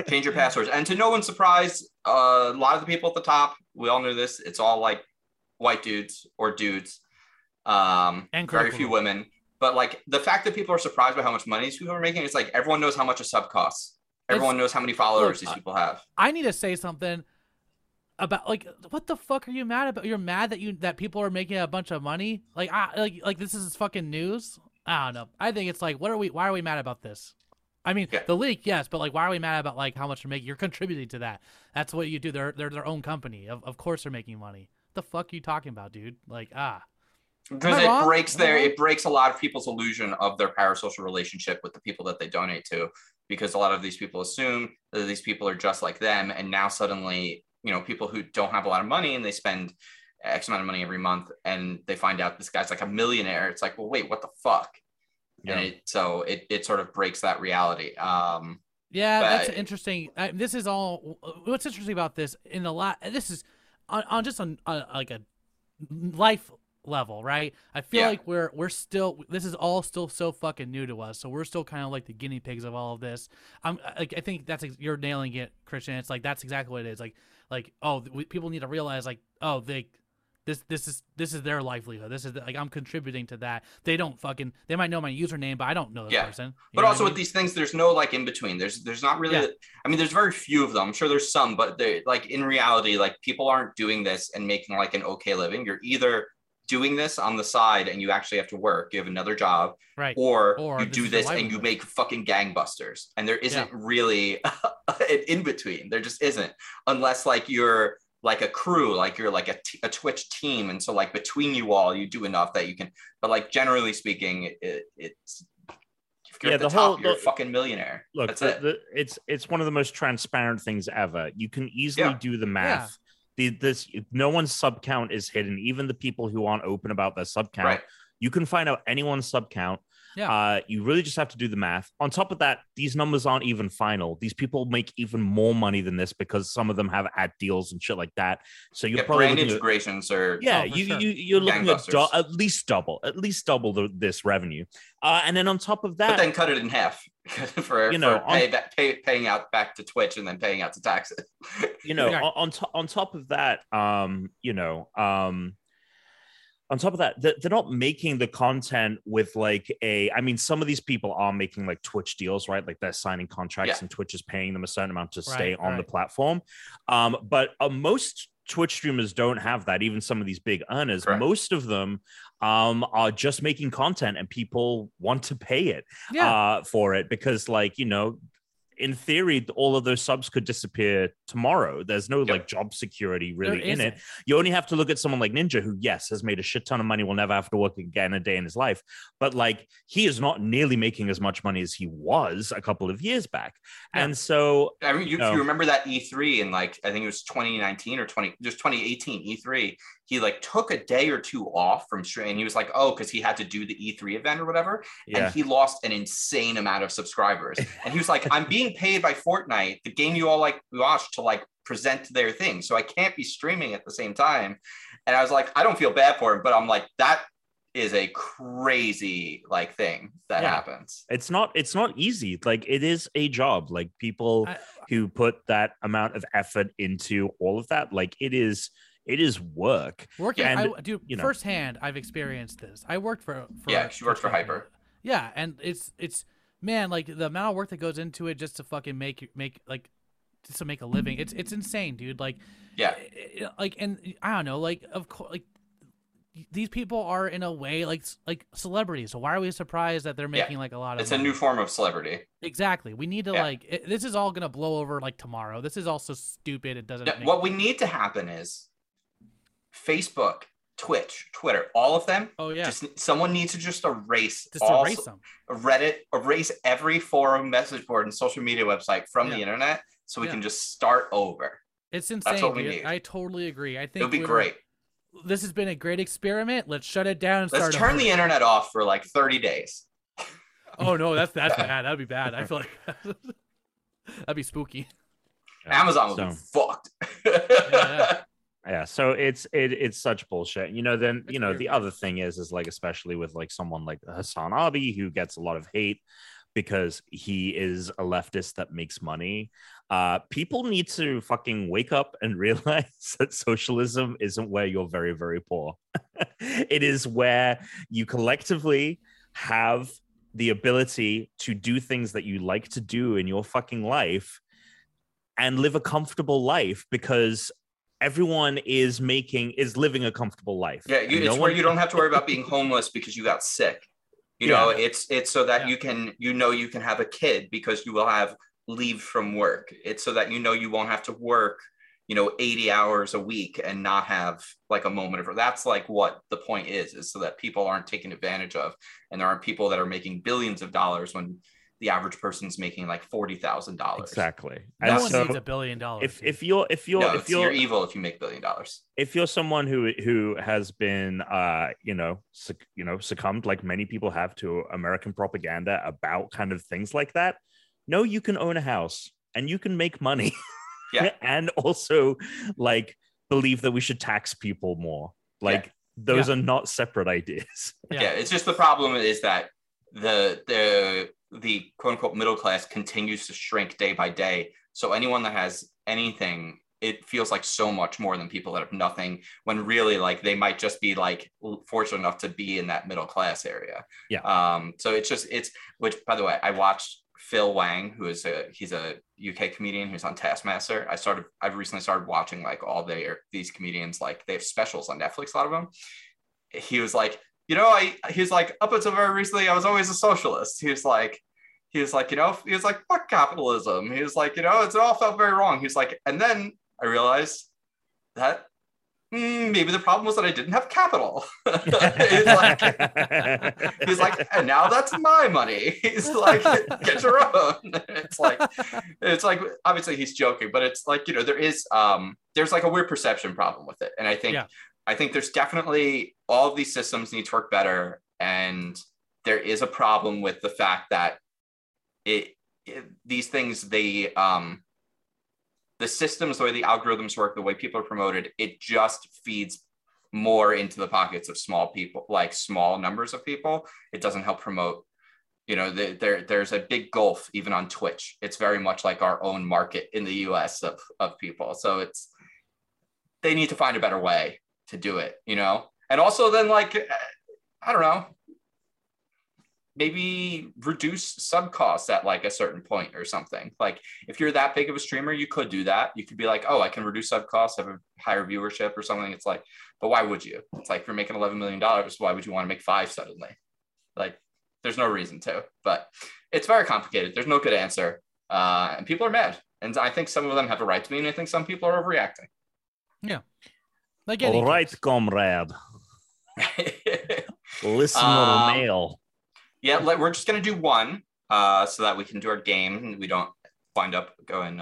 Change your passwords. And to no one's surprise, a lot of the people at the top, we all knew this. It's all like white dudes or dudes. And very few women. But like the fact that people are surprised by how much money these people are making, it's like everyone knows how much a sub costs. Everyone knows how many followers these people have. I need to say something about like, what the fuck are you mad about? You're mad that people are making a bunch of money. Like, this is fucking news. I don't know. I think it's like, why are we mad about this? I mean, the leak, yes, but like, why are we mad about like how much you're making? You're contributing to that. That's what you do. They're their own company. Of course they're making money. What the fuck are you talking about, dude? Like, because it breaks a lot of people's illusion of their parasocial relationship with the people that they donate to, because a lot of these people assume that these people are just like them. And now suddenly, you know, people who don't have a lot of money and they spend X amount of money every month and they find out this guy's like a millionaire. It's like, well, wait, what the fuck? Yeah. And it sort of breaks that reality. That's interesting. This is all what's interesting about this in a lot. This is on like a life level, right? I feel like we're still, this is all still so fucking new to us, so we're still kind of like the guinea pigs of all of this. I think that's, you're nailing it, Christian. It's like that's exactly what it is. People need to realize this is their livelihood. This is I'm contributing to that. They might know my username, but I don't know this person. But also with these things, there's no like in between. There's not really. Yeah. I mean, there's very few of them. I'm sure there's some, but they like in reality, like people aren't doing this and making like an okay living. You're either doing this on the side and you actually have to work, you have another job, right? Or you do this and you make fucking gangbusters, and there isn't really an in between. There just isn't, unless like you're like a crew, like you're like a Twitch team, and so like between you all you do enough that you can, but like generally speaking it's if you're at the top, you're a fucking millionaire. Look, it's one of the most transparent things ever. You can easily do the math. No one's sub count is hidden. Even the people who aren't open about their sub count, you can find out anyone's sub count. Yeah. You really just have to do the math. On top of that, these numbers aren't even final. These people make even more money than this because some of them have ad deals and shit like that. So you're probably brand integrations are you're looking at at least double this revenue. And then on top of that, but then cut it in half paying out back to Twitch and then paying out to taxes. On top of that, on top of that, they're not making the content with like some of these people are making like Twitch deals, right? Like they're signing contracts and Twitch is paying them a certain amount to stay on the platform. But most Twitch streamers don't have that. Even some of these big earners, most of them are just making content and people want to pay it for it because in theory, all of those subs could disappear tomorrow. There's no job security really in it. You only have to look at someone like Ninja, who, yes, has made a shit ton of money, will never have to work again a day in his life. But like, he is not nearly making as much money as he was a couple of years back. Yeah. And so, I mean, if you remember that E3 in like, I think it was 2019 or 2018 E3, he like took a day or two off from stream, and he was like, because he had to do the E3 event or whatever. Yeah. And he lost an insane amount of subscribers. And he was like, I'm being paid by Fortnite, the game you all like watch, to like present their thing. So I can't be streaming at the same time. And I was like, I don't feel bad for him, but I'm like, that is a crazy like thing that happens. It's not easy. Like, it is a job. Like, people who put that amount of effort into all of that, like it is work. Working, and, firsthand, I've experienced this. I worked for she worked for Hyper. Yeah, and it's man, like the amount of work that goes into it just to fucking make a living. It's insane, dude. Like, and I don't know. Like, of course, like these people are in a way like celebrities. So why are we surprised that they're making like a lot of? It's money? A new form of celebrity. Exactly. We need to this is all gonna blow over like tomorrow. This is all so stupid. It doesn't. What we need to happen is. Facebook Twitch, Twitter, all of them. Oh yeah. Just someone needs to just erase them. Reddit, erase every forum, message board, and social media website from the internet, so we can just start over. It's insane. That's what we need. I totally agree. I think it'll be great. This has been a great experiment. Let's shut it down. And let's start turn the internet off for like 30 days. Oh no, that's bad. That'd be bad. I feel like that'd be spooky. Yeah, Amazon would be fucked. Yeah, so it's such bullshit. You know, then you know the other thing is like, especially with like someone like Hassan Abi, who gets a lot of hate because he is a leftist that makes money. People need to fucking wake up and realize that socialism isn't where you're very, very poor. It is where you collectively have the ability to do things that you like to do in your fucking life and live a comfortable life, because everyone is living a comfortable life. Yeah, where you don't have to worry about being homeless because you got sick. You know, it's so that you can, you can have a kid because you will have leave from work. It's so that, you won't have to work, 80 hours a week and not have like a moment of, that's like what the point is so that people aren't taken advantage of. And there aren't people that are making billions of dollars when the average person's making like $40,000. Exactly. No one needs $1 billion. If you're evil, if you make $1 billion, if you're someone who has been, succumbed like many people have to American propaganda about kind of things like that. No, you can own a house and you can make money. Yeah. And also like believe that we should tax people more. Like those are not separate ideas. Yeah. It's just the problem is that the quote unquote middle class continues to shrink day by day. So anyone that has anything, it feels like so much more than people that have nothing, when really like they might just be like fortunate enough to be in that middle class area. Yeah. So it's which, by the way, I watched Phil Wang, who is he's a UK comedian who's on Taskmaster. I've recently started watching like all these comedians, like they have specials on Netflix, a lot of them. He was like, he's like, up until very recently, I was always a socialist. He was like, fuck capitalism. He was like, it all felt very wrong. He was like, and then I realized that maybe the problem was that I didn't have capital. he's like, and now that's my money. He's like, get your own. It's like, obviously he's joking, but it's like, there is, there's like a weird perception problem with it. And I think there's definitely all of these systems need to work better. And there is a problem with the fact that these things, the systems, the way the algorithms work, the way people are promoted, it just feeds more into the pockets of small people, like small numbers of people. It doesn't help promote, there's a big gulf even on Twitch. It's very much like our own market in the US of people. So they need to find a better way to do it, and also then like, I don't know, maybe reduce sub costs at like a certain point or something. Like if you're that big of a streamer, you could do that. You could be like, oh, I can reduce sub costs, have a higher viewership or something. It's like, but why would you? It's like, if you're making $11 million, why would you want to make $5 suddenly? Like there's no reason to, but it's very complicated. There's no good answer. And people are mad. And I think some of them have a right to be, and I think some people are overreacting. Yeah. Like all right, comrade. Listener mail. Yeah, we're just going to do one so that we can do our game and we don't wind up going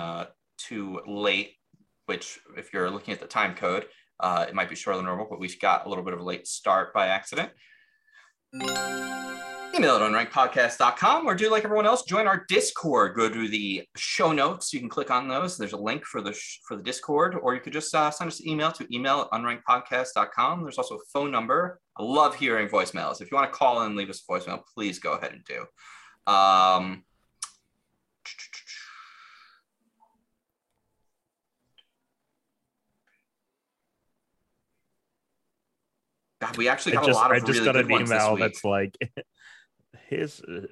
too late, which if you're looking at the time code, it might be shorter than normal, but we've got a little bit of a late start by accident. Email it on rankedpodcast.com, or do like everyone else, join our Discord. Go to the show notes. You can click on those. There's a link for the Discord, or you could just send us an email to email@unrankedpodcast.com. There's also a phone number. I love hearing voicemails. If you want to call in and leave us a voicemail, please go ahead and do. God, we actually got a lot of really good ones this week. I just got an email that's like...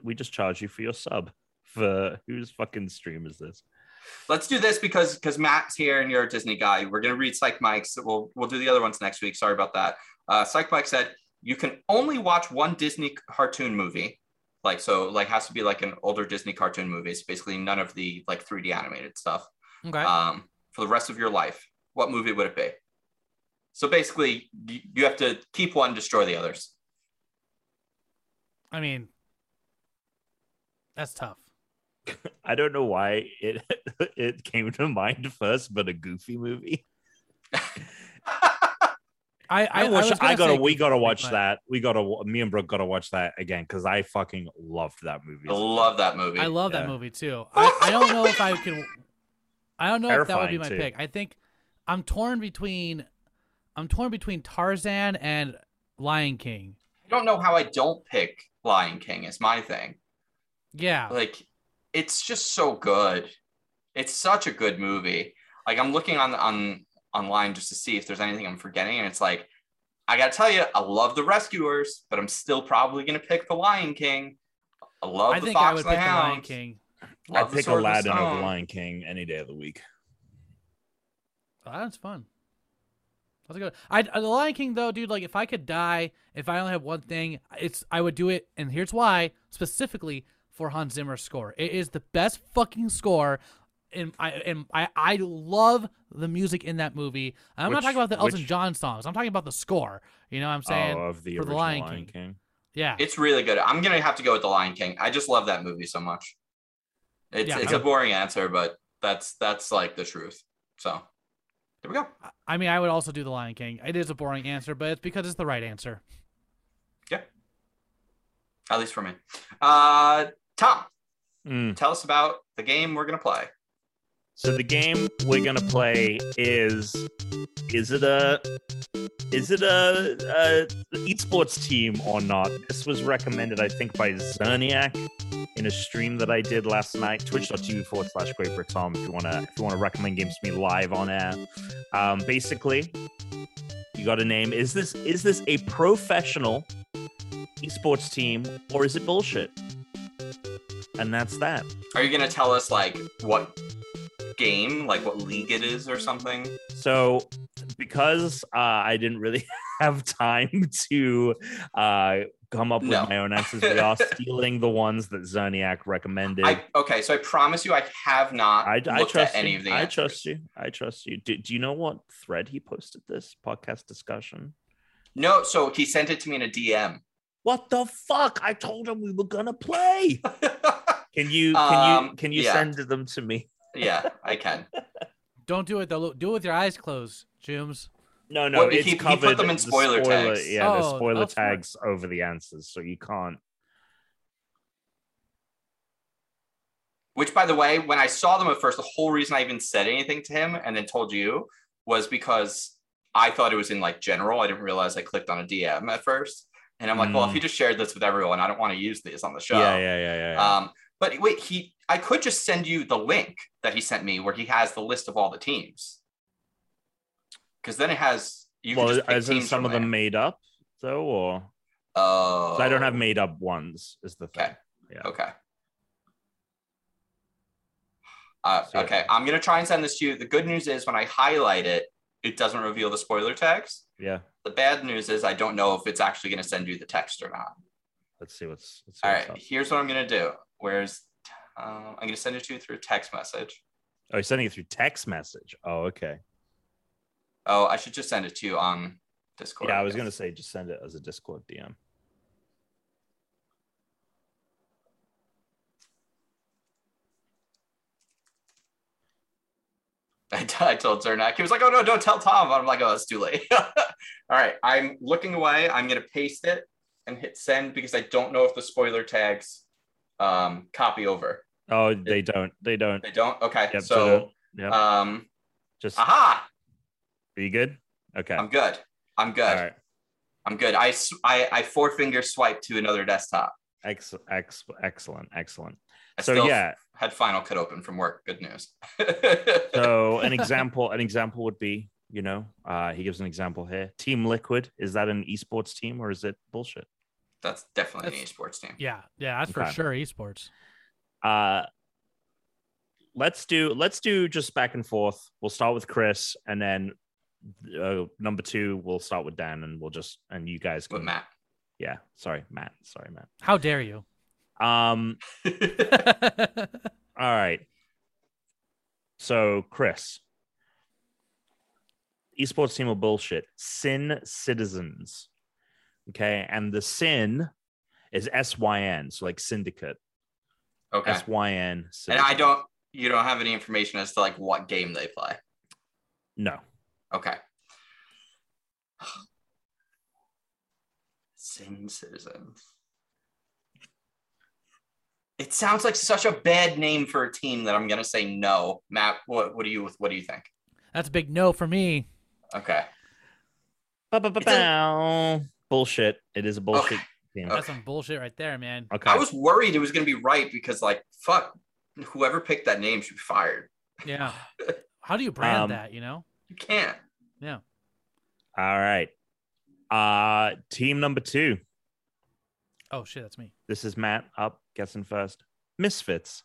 we just charge you for your sub. For whose fucking stream is this? Let's do this because Matt's here and you're a Disney guy. We're gonna read Psych Mike's. We'll do the other ones next week. Sorry about that. Psych Mike said you can only watch one Disney cartoon movie, like so, like has to be like an older Disney cartoon movie. It's basically none of the like 3D animated stuff. Okay. For the rest of your life, what movie would it be? So basically, you have to keep one, destroy the others. I mean, that's tough. I don't know why it came to mind first, but a Goofy movie. Me and Brooke gotta watch that again because I fucking loved that movie. I love that movie. I love that movie too. I don't know if I can. I don't know if that would be my pick. I think I'm torn between Tarzan and Lion King. I don't know how I don't pick Lion King. Is my thing. Yeah, like it's just so good. It's such a good movie. Like I'm looking on online just to see if there's anything I'm forgetting, and it's like, I gotta tell you, I love The Rescuers, but I'm still probably gonna pick The Lion King. I pick Aladdin over Lion King any day of the week. Aladdin's fun. That's a good. The Lion King though, dude. Like, if I could die, if I only have one thing, I would do it, and here's why. Specifically for Hans Zimmer's score, it is the best fucking score. And I love the music in that movie. I'm not talking about the Elton John songs. I'm talking about the score. You know what I'm saying? Oh, of the original Lion King. Yeah. It's really good. I'm going to have to go with The Lion King. I just love that movie so much. It's a boring answer, but that's like the truth. So there we go. I mean, I would also do The Lion King. It is a boring answer, but it's because it's the right answer. Yeah. At least for me. Tom, tell us about the game we're going to play. So the game we're gonna play is it a esports team or not? This was recommended, I think, by Zerniak in a stream that I did last night. Twitch.tv/GreatBrickTom if you wanna recommend games to me live on air. Basically, you got a name. Is this a professional esports team or is it bullshit? And that's that. Are you gonna tell us like what game, like what league it is or something? So because I didn't really have time to come up with my own answers, we are stealing the ones that Zerniak recommended. So I promise you I have not looked at any of the answers. I trust you. Do you know what thread he posted this podcast discussion? No, so he sent it to me in a DM. What the fuck? I told him we were gonna play. Can you send them to me? Yeah, I can. Don't do it though. Do it with your eyes closed, Jooms. No. Well, it's covered. He put them in spoiler tags. Yeah, the spoiler tags over the answers, so you can't. Which, by the way, when I saw them at first, the whole reason I even said anything to him and then told you was because I thought it was in like general. I didn't realize I clicked on a DM at first, and I'm like, well, if you just shared this with everyone, I don't want to use these on the show. Yeah. But wait, I could just send you the link that he sent me where he has the list of all the teams. Because then it has... Isn't some of them made up, though? Or... Oh. So I don't have made up ones, is the thing. Okay. Yeah. Okay. Okay, I'm going to try and send this to you. The good news is when I highlight it, it doesn't reveal the spoiler tags. Yeah. The bad news is I don't know if it's actually going to send you the text or not. Let's see what's up. Here's what I'm going to do. I'm going to send it to you through text message. Oh, you're sending it through text message. Oh, okay. Oh, I should just send it to you on Discord. Yeah, I was going to say just send it as a Discord DM. I told Zernak. He was like, oh, no, don't tell Tom. I'm like, oh, it's too late. All right. I'm looking away. I'm going to paste it and hit send because I don't know if the spoiler tags... copy over. Oh, they don't. Okay. Yep, so yep. Just aha. Are you good? Okay. I'm good. All right. I'm good. I four finger swipe to another desktop. Excellent. I had Final Cut open from work. Good news. So an example would be, he gives an example here. Team Liquid, is that an esports team or is it bullshit? That's definitely an esports team. Yeah, that's for sure esports. Let's do just back and forth. We'll start with Chris, and then number two, we'll start with Dan, and and you guys can. With Matt. Yeah, sorry, Matt. How dare you? All right. So Chris, esports team are bullshit. Sin Citizens. Okay. And the Sin is SYN. So like syndicate. Okay. SYN. Citizens. And you don't have any information as to like what game they play. No. Okay. Sin Citizens. It sounds like such a bad name for a team that I'm gonna say no. Matt, what do you think? That's a big no for me. Okay. Bullshit. It is a bullshit team. Okay. That's some bullshit right there, man. Okay. I was worried it was gonna be right because like fuck, whoever picked that name should be fired. Yeah. How do you brand that? You know, you can't. Yeah. All right. Team number 2. Oh shit, that's me. This is Matt up guessing first. Misfits.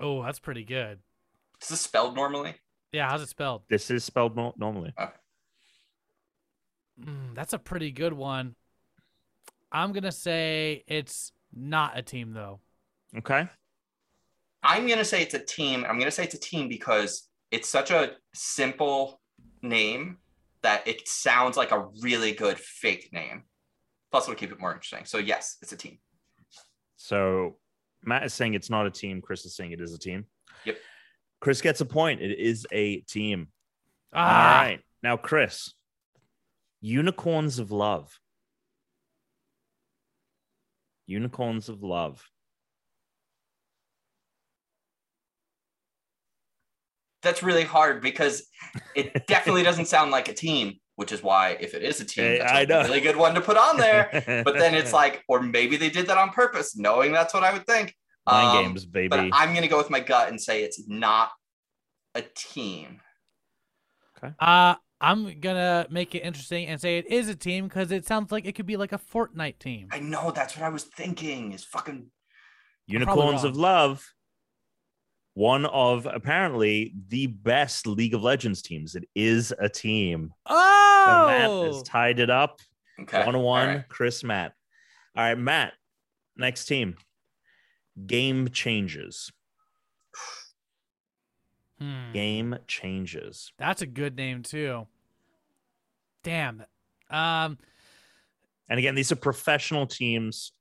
Oh, that's pretty good. Is this spelled normally? Yeah, how's it spelled? This is spelled normally. Okay. That's a pretty good one. I'm gonna say it's not a team though. Okay. I'm gonna say it's a team. I'm gonna say it's a team because it's such a simple name that it sounds like a really good fake name. Plus, it'll keep it more interesting. So, yes, it's a team. So, Matt is saying it's not a team. Chris is saying it is a team. Yep. Chris gets a point. It is a team. Ah. All right. Now, Chris, Unicorns of Love. Unicorns of Love. That's really hard because it definitely doesn't sound like a team. Which is why, if it is a team, that's a really good one to put on there. But then it's like, or maybe they did that on purpose, knowing that's what I would think. Mind games, baby. But I'm going to go with my gut and say it's not a team. Okay. I'm going to make it interesting and say it is a team because it sounds like it could be like a Fortnite team. I know. That's what I was thinking is fucking... Unicorns of Love. One of apparently the best League of Legends teams. It is a team. Oh, so Matt has tied it up. Okay. 1-1, right. Chris, Matt. All right, Matt. Next team. Game Changers. Game Changers. That's a good name too. Damn. And again, these are professional teams.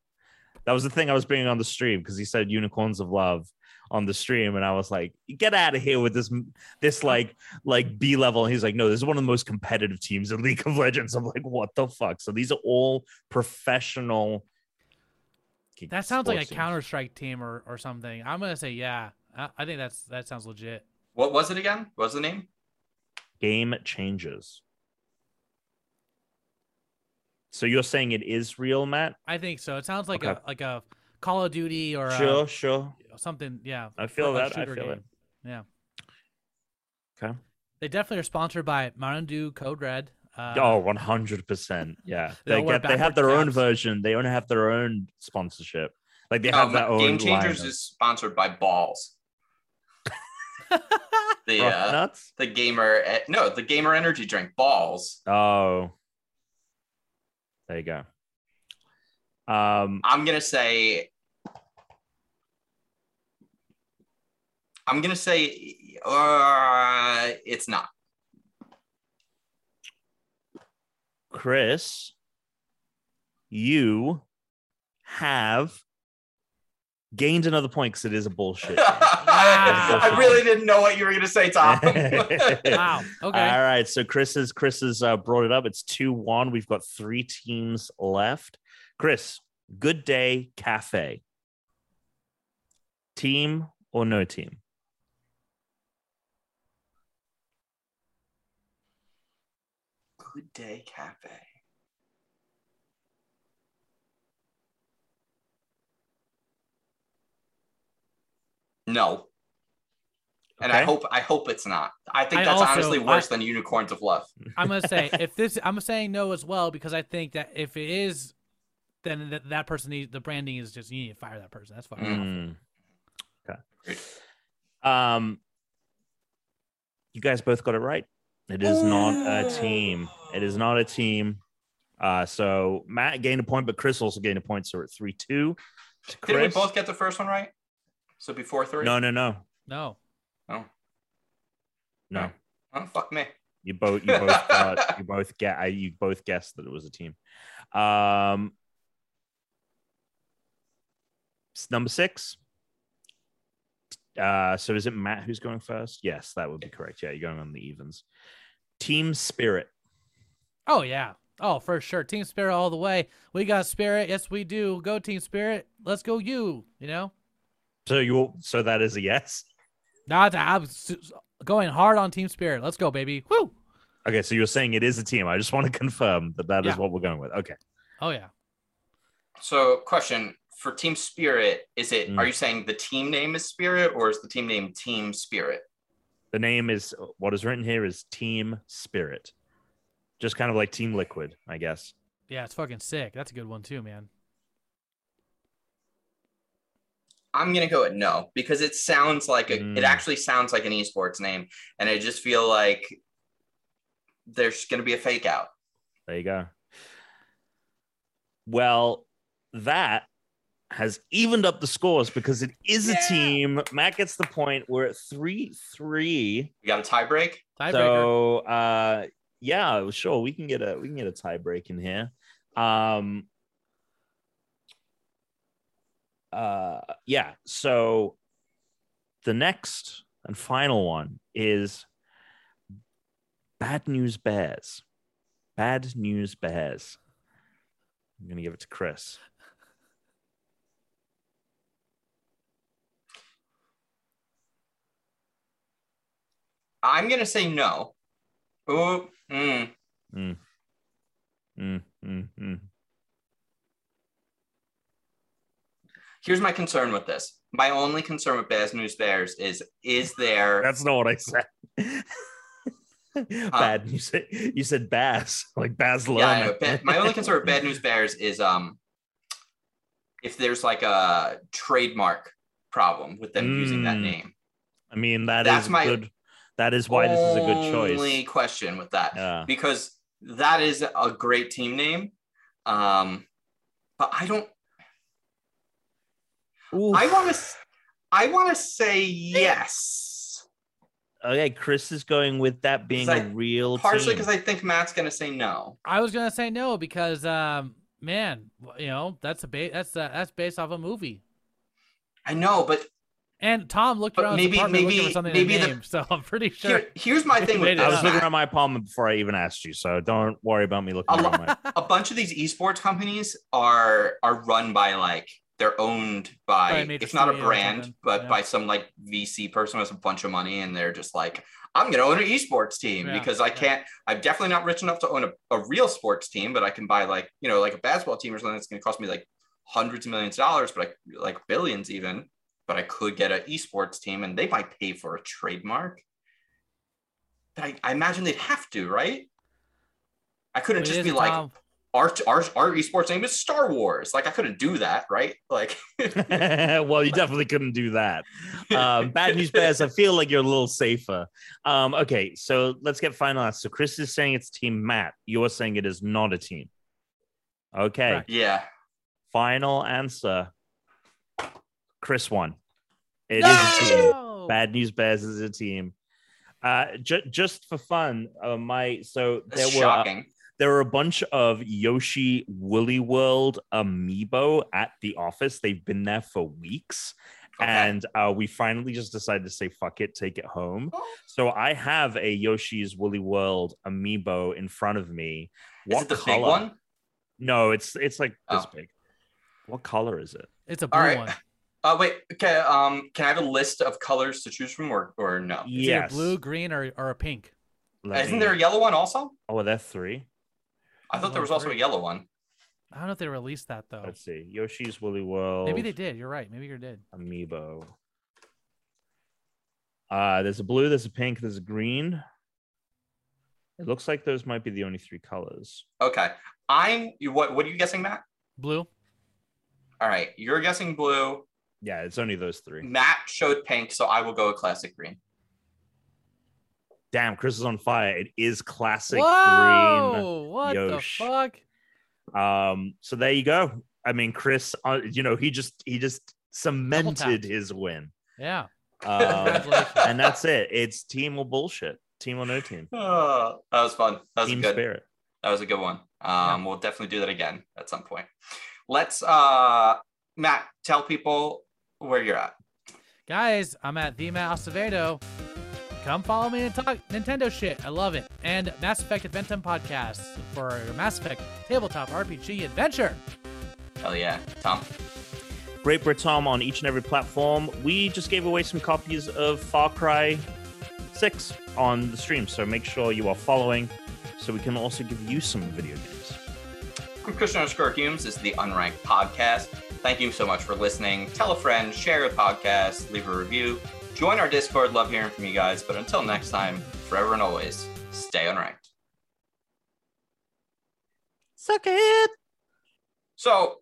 That was the thing I was bringing on the stream because he said Unicorns of Love on the stream, and I was like, get out of here with this like B level. And he's like, no, this is one of the most competitive teams in League of Legends. I'm like, what the fuck? So these are all professional. That sounds like a Counter-Strike team or something. I'm going to say, yeah, I think that sounds legit. What was it again? What was the name? Game Changers. So you're saying it is real, Matt? I think so. It sounds like a Call of Duty or sure. Something, yeah. I feel that. I feel game. It. Yeah. Okay. They definitely are sponsored by Marandu Code Red. 100%. Yeah. They have their own version. They only have their own sponsorship. Like they have their own. Game Changers lineup. Is sponsored by Balls. The gamer energy drink Balls. Oh. There you go. I'm going to say it's not. Chris, you have gained another point because it is a bullshit. Wow. I really didn't know what you were going to say, Tom. Wow. Okay. All right. So Chris has brought it up. It's 2-1. We've got 3 teams left. Chris, Good Day Cafe. Team or no team? Good Day Cafe. No. And okay. I hope it's not. I think that's honestly worse than Unicorns of Love. I'm going to say I'm saying no as well because I think that if it is, then that person needs the branding is just you need to fire that person. That's fucking awful. Okay. You guys both got it right. It is not a team. It is not a team. So Matt gained a point, but Chris also gained a point. So we're at 3-2. Did we both get the first one right? So before 3? No. No. Oh. No. Oh, fuck me. You both guessed that it was a team. Number 6. So is it Matt who's going first? Yes, that would be correct. Yeah, you're going on the evens. Team Spirit. Oh, yeah. Oh, for sure. Team Spirit all the way. We got Spirit. Yes, we do. Go, Team Spirit. Let's go, you know? So that is a yes? Nah, I'm going hard on Team Spirit. Let's go, baby. Woo! Okay, so you're saying it is a team. I just want to confirm that is what we're going with. Okay. Oh, yeah. So, question. For Team Spirit, are you saying the team name is Spirit, or is the team name Team Spirit? The name is, what is written here is Team Spirit. Just kind of like Team Liquid, I guess. Yeah, it's fucking sick. That's a good one too, man. I'm going to go with no, because it sounds like it actually sounds like an esports name, and I just feel like there's going to be a fake out. There you go. Well, that has evened up the scores because it is a team. Matt gets the point. We're at 3-3. We got a tie break. So, yeah, sure. We can get a tie break in here. Yeah. So the next and final one is Bad News Bears. Bad News Bears. I'm going to give it to Chris. I'm going to say no. Ooh, mm. Mm. Mm, mm, mm. Here's my concern with this. My only concern with Bad News Bears is there... That's not what I said. Bad news. You said Baz, like Baz Luhrmann. Yeah, I know. My only concern with Bad News Bears is if there's like a trademark problem with them using that name. I mean, that is why this is a good choice. Only question with that, because that is a great team name, but I don't. Oof. I want to say yes. Okay, Chris is going with that being a real team. Partially because I think Matt's going to say no. I was going to say no because, man, you know that's based off a movie. I know, but. And Tom looked around maybe for something maybe in the name, so I'm pretty sure. Here's my thing with this. I was looking around my apartment before I even asked you, so don't worry about me looking around my... A bunch of these esports companies are run by, like, they're owned by, it's not a brand, but by some, like, VC person who has a bunch of money, and they're just like, I'm going to own an esports team because I can't, I'm definitely not rich enough to own a real sports team, but I can buy, like, you know, like a basketball team or something that's going to cost me, like, hundreds of millions of dollars, but like billions even. But I could get an esports team, and they might pay for a trademark. I imagine they'd have to, right? I couldn't just be like, our esports name is Star Wars. Like, I couldn't do that, right? Like, well, you definitely couldn't do that. Bad News Bears, I feel like you're a little safer. Okay, so let's get final answer. So Chris is saying it's Team Matt. You're saying it is not a team. Okay. Right. Yeah. Final answer. Chris won. It is a team. Bad News Bears is a team. Just for fun, there were a bunch of Yoshi Woolly World amiibo at the office. They've been there for weeks. Okay. And we finally just decided to say, fuck it, take it home. Oh. So I have a Yoshi's Woolly World amiibo in front of me. Is it the color? Big one? No, it's like this big. What color is it? It's a blue one. Wait. Okay. Can I have a list of colors to choose from, or no? Yes. Is it a blue, green, or a pink? Isn't there a yellow one also? Oh, that's 3. I thought there was also a yellow one. I don't know if they released that though. Let's see. Yoshi's Woolly World. Maybe they did. You're right. Maybe you did. Amiibo. There's a blue. There's a pink. There's a green. It looks like those might be the only 3 colors. Okay. What are you guessing, Matt? Blue. All right. You're guessing blue. Yeah, it's only those 3. Matt showed pink, so I will go with classic green. Damn, Chris is on fire. It is classic green. What the fuck? So there you go. I mean, Chris, he just cemented his win. Yeah. And that's it. It's team or bullshit. Team or no team. Oh, that was fun. That was team good. Spirit. That was a good one. Yeah. We'll definitely do that again at some point. Let's, Matt, tell people where you're at. Guys, I'm at the Matt Acevedo. Come follow me and talk Nintendo shit. I love it. And Mass Effect Adventum podcast for your Mass Effect tabletop RPG adventure. Hell yeah. Tom. Great Brit Tom on each and every platform. We just gave away some copies of Far Cry 6 on the stream, so make sure you are following so we can also give you some video games. I'm Christian_Humes. This is the Unranked Podcast. Thank you so much for listening. Tell a friend, share the podcast, leave a review. Join our Discord. Love hearing from you guys. But until next time, forever and always, stay unranked. Suck it. So,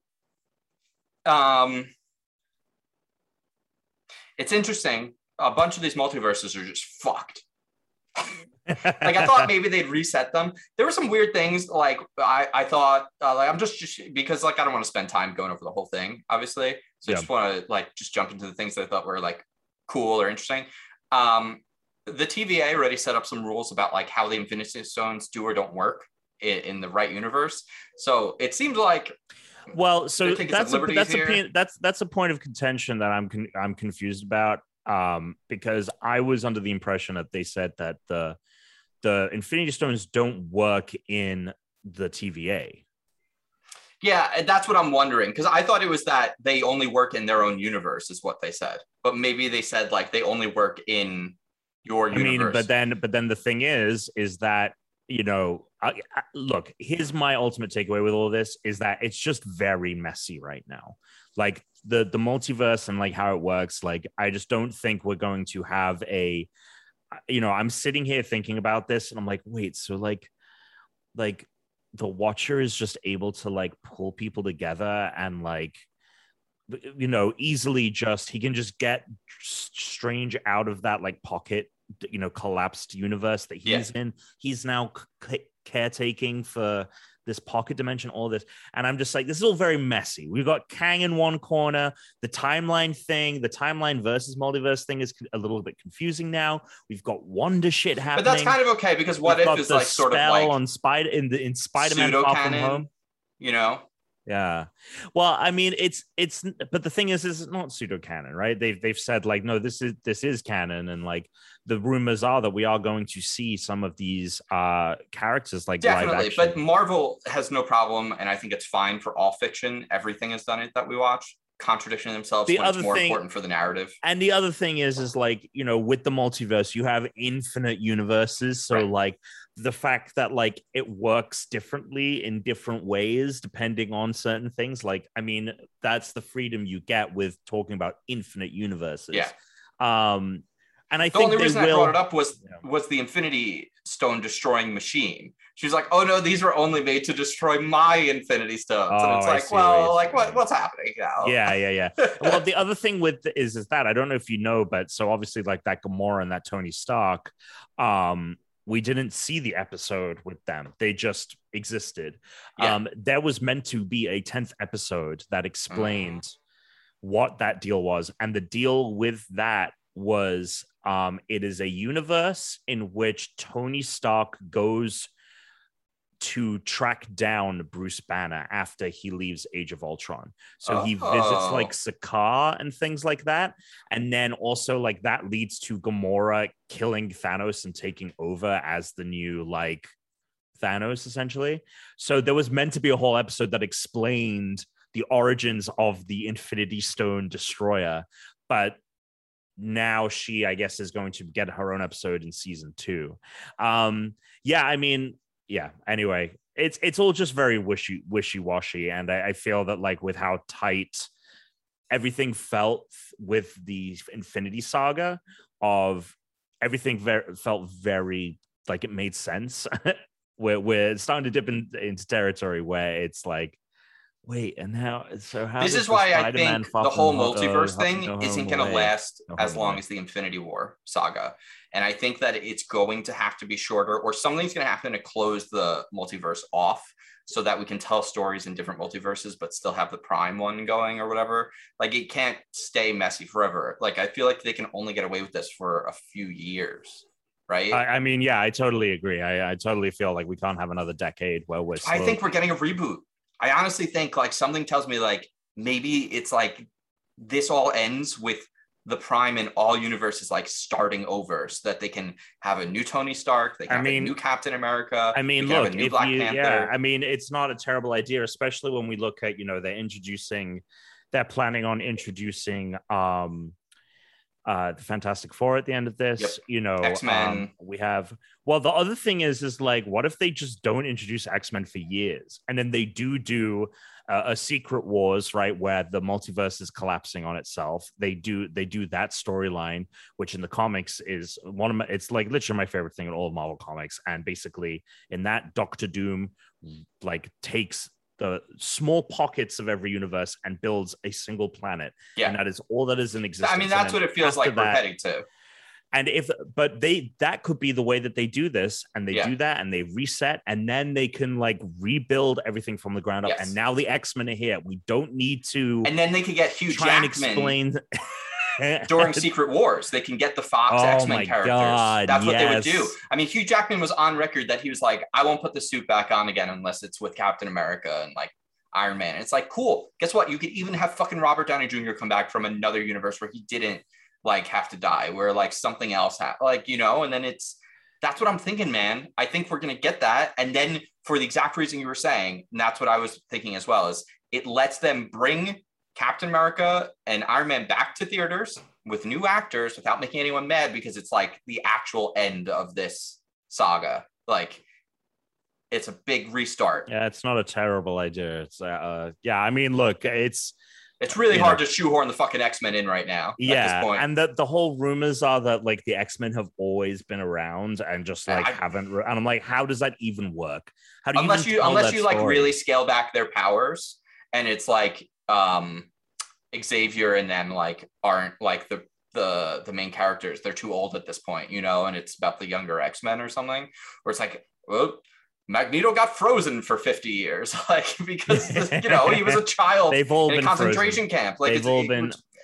it's interesting. A bunch of these multiverses are just fucked. Like, I thought maybe they'd reset them. There were some weird things. Like, I thought, like, I'm just because, like, I don't want to spend time going over the whole thing, obviously. So yeah. I just want to, like, just jump into the things that I thought were, like, cool or interesting. The TVA already set up some rules about like how the Infinity Stones do or don't work in the right universe. So it seems like, well, so that's a point of contention that I'm confused about, because I was under the impression that they said that the Infinity Stones don't work in the TVA. Yeah, that's what I'm wondering, because I thought it was that they only work in their own universe is what they said. But maybe they said like they only work in your universe. I mean, but then the thing is that, you know, I, look, here's my ultimate takeaway with all of this is that it's just very messy right now. Like the multiverse and like how it works, like I just don't think we're going to have a, you know, I'm sitting here thinking about this and I'm like, wait, so like the Watcher is just able to like pull people together and like, you know, easily just, he can just get Strange out of that like pocket, you know, collapsed universe that he's in. He's now caretaking for this pocket dimension, all this. And I'm just like, this is all very messy. We've got Kang in one corner, the timeline thing, the timeline versus multiverse thing is a little bit confusing now. We've got Wanda shit happening. But that's kind of okay because what if is like sort of like on in Spider-Man Far From Home, you know? Yeah. Well, I mean, it's but the thing is it's not pseudo canon, right? They've said like, no, this is canon, and like the rumors are that we are going to see some of these characters like definitely. But Marvel has no problem, and I think it's fine for all fiction. Everything is done that we watch. Contradiction themselves when it's more important for the narrative. And the other thing is like, you know, with the multiverse, you have infinite universes. So like the fact that like it works differently in different ways, depending on certain things. Like, I mean, that's the freedom you get with talking about infinite universes. Yeah. And I think the only reason I brought it up was the Infinity Stone destroying machine. She's like, oh no, these were only made to destroy my Infinity Stones. Oh, and it's like, well, like what's happening now? Yeah. Well, the other thing with is that I don't know if you know, but so obviously like that Gamora and that Tony Stark, we didn't see the episode with them. They just existed. Yeah. There was meant to be a 10th episode that explained what that deal was. And the deal with that was it is a universe in which Tony Stark goes to track down Bruce Banner after he leaves Age of Ultron. So he visits like Sakaar and things like that. And then also like that leads to Gamora killing Thanos and taking over as the new like Thanos essentially. So there was meant to be a whole episode that explained the origins of the Infinity Stone Destroyer. But now she, I guess, is going to get her own episode in season 2. Anyway, it's all just very wishy-washy, and I feel that like with how tight everything felt with the Infinity Saga, of everything felt very like it made sense. We're starting to dip into territory where it's like, wait, and how this is why I think the whole multiverse thing isn't going to last as long as the Infinity War saga. And I think that it's going to have to be shorter, or something's going to happen to close the multiverse off so that we can tell stories in different multiverses, but still have the prime one going or whatever. Like it can't stay messy forever. Like I feel like they can only get away with this for a few years. right? I mean, yeah, I totally agree. I totally feel like we can't have another decade where we're slow. I think we're getting a reboot. I honestly think like something tells me like maybe it's like this all ends with the Prime and all universes like starting over so that they can have a new Tony Stark, they can have a new Captain America, look, have a new Black Panther. Yeah, I mean, it's not a terrible idea, especially when we look at, you know, they're planning on introducing the Fantastic Four at the end of this, you know, X-Men. We have, well, the other thing is like, what if they just don't introduce X-Men for years? And then they do a Secret Wars, right, where the multiverse is collapsing on itself. They do that storyline, which in the comics is one of my, it's like literally my favorite thing in all of Marvel comics. And basically in that, Doctor Doom like takes the small pockets of every universe and builds a single planet. Yeah. And that is all that is in existence. I mean, that's what it feels like we're heading to. And that could be the way that they do this, and they do that and they reset, and then they can like rebuild everything from the ground up. Yes. And now the X-Men are here. We don't need to. And then they could get Hugh Jackman and explain during Secret Wars. They can get the Fox X-Men characters. God, that's what they would do. I mean, Hugh Jackman was on record that he was like, I won't put the suit back on again unless it's with Captain America and like Iron Man. And it's like, cool. Guess what? You could even have fucking Robert Downey Jr. come back from another universe where he didn't like have to die, where like something else happened, like, you know. And then that's what I'm thinking, man. I think we're gonna get that, and then for the exact reason you were saying, and that's what I was thinking as well, is it lets them bring Captain America and Iron Man back to theaters with new actors without making anyone mad, because it's like the actual end of this saga. Like, it's a big restart. Yeah, it's not a terrible idea. It's yeah, I mean, look, it's really hard to shoehorn the fucking X-Men in right now. Yeah, at this point. And the whole rumors are that like the X-Men have always been around and just like haven't. And I'm like, how does that even work? How do unless you like really scale back their powers, and it's like Xavier and them like aren't like the main characters. They're too old at this point, you know. And it's about the younger X-Men or something. Where it's like, whoop. Magneto got frozen for 50 years, like, because, you know, he was a child in a concentration camp. Like,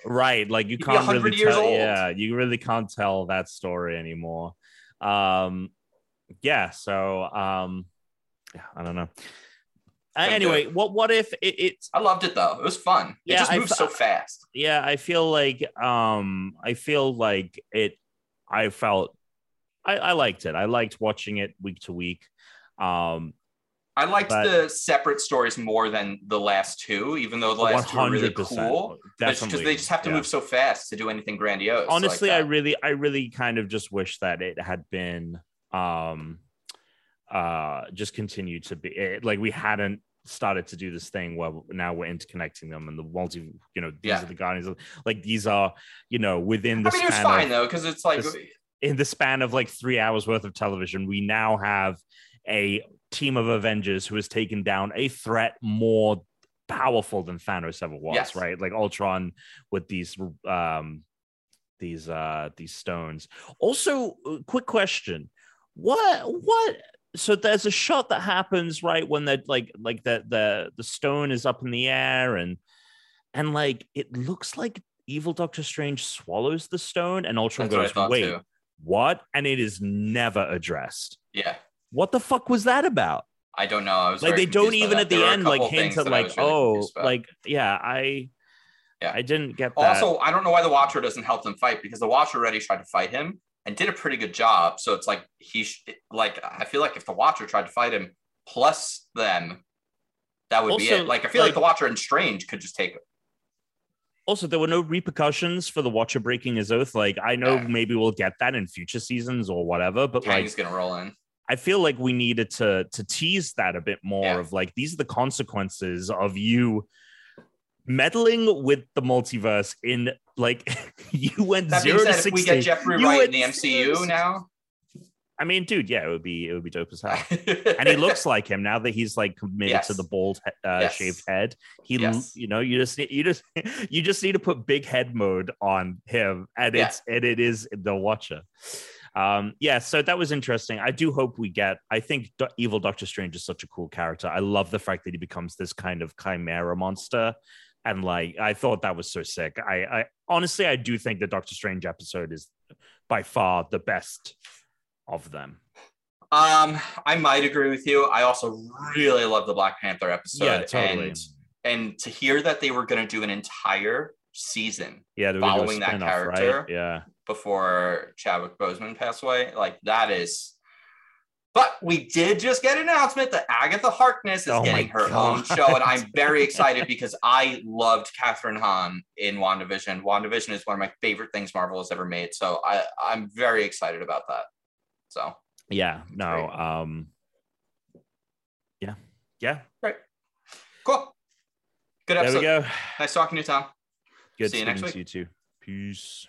right. Like, you can't really tell. Yeah, you really can't tell that story anymore. Yeah. So, I don't know. Anyway, what if it's? I loved it though. It was fun. It just moves so fast. Yeah, I liked it. I liked watching it week to week. I liked the separate stories more than the last two, even though the last two were really cool. That's because they just have to move so fast to do anything grandiose. Honestly, like I really kind of just wish that it had been just continued to be like we hadn't started to do this thing where now we're interconnecting them and the multi, you know, these are the Guardians of, like these are, you know, within the. I mean, it was fine though, because it's like in the span of like 3 hours worth of television, we now have a team of Avengers who has taken down a threat more powerful than Thanos ever was, right? Like Ultron with these stones. Also, quick question: what? So there's a shot that happens right when they're like the stone is up in the air and like it looks like evil Doctor Strange swallows the stone and Ultron goes, "Wait, what?" And it is never addressed. Yeah. What the fuck was that about? I don't know. I was like, they don't even at the end like hint at like, oh, like I didn't get that. Also, I don't know why the Watcher doesn't help them fight, because the Watcher already tried to fight him and did a pretty good job. So it's like I feel like if the Watcher tried to fight him plus them, that would be it. Like I feel like the Watcher and Strange could just take him. Also, there were no repercussions for the Watcher breaking his oath. Like I know maybe we'll get that in future seasons or whatever, but Kang's gonna roll in. I feel like we needed to tease that a bit more of like, these are the consequences of you meddling with the multiverse in like, you went that 0 to 60. If we get Jeffrey Wright in the MCU now. I mean, dude, yeah, it would be dope as hell. And he looks like him now that he's like committed to the bald shaved head. He, you know, you just need to put big head mode on him, and it is the Watcher. So that was interesting. I do hope I think evil Doctor Strange is such a cool character. I love the fact that he becomes this kind of chimera monster. And like, I thought that was so sick. I honestly, I do think the Doctor Strange episode is by far the best of them? I might agree with you. I also really love the Black Panther episode. Yeah, totally. And to hear that they were going to do an entire season following that character, right? Yeah, before Chadwick Boseman passed away, like that is. But we did just get an announcement that Agatha Harkness is getting her own show. And I'm very excited because I loved Kathryn Hahn in WandaVision. WandaVision is one of my favorite things Marvel has ever made. So I'm very excited about that. So, yeah, no. Great. Yeah. Great. Cool. Good episode. There we go. Nice talking to you, Tom. Good. See you next week. You too. Peace.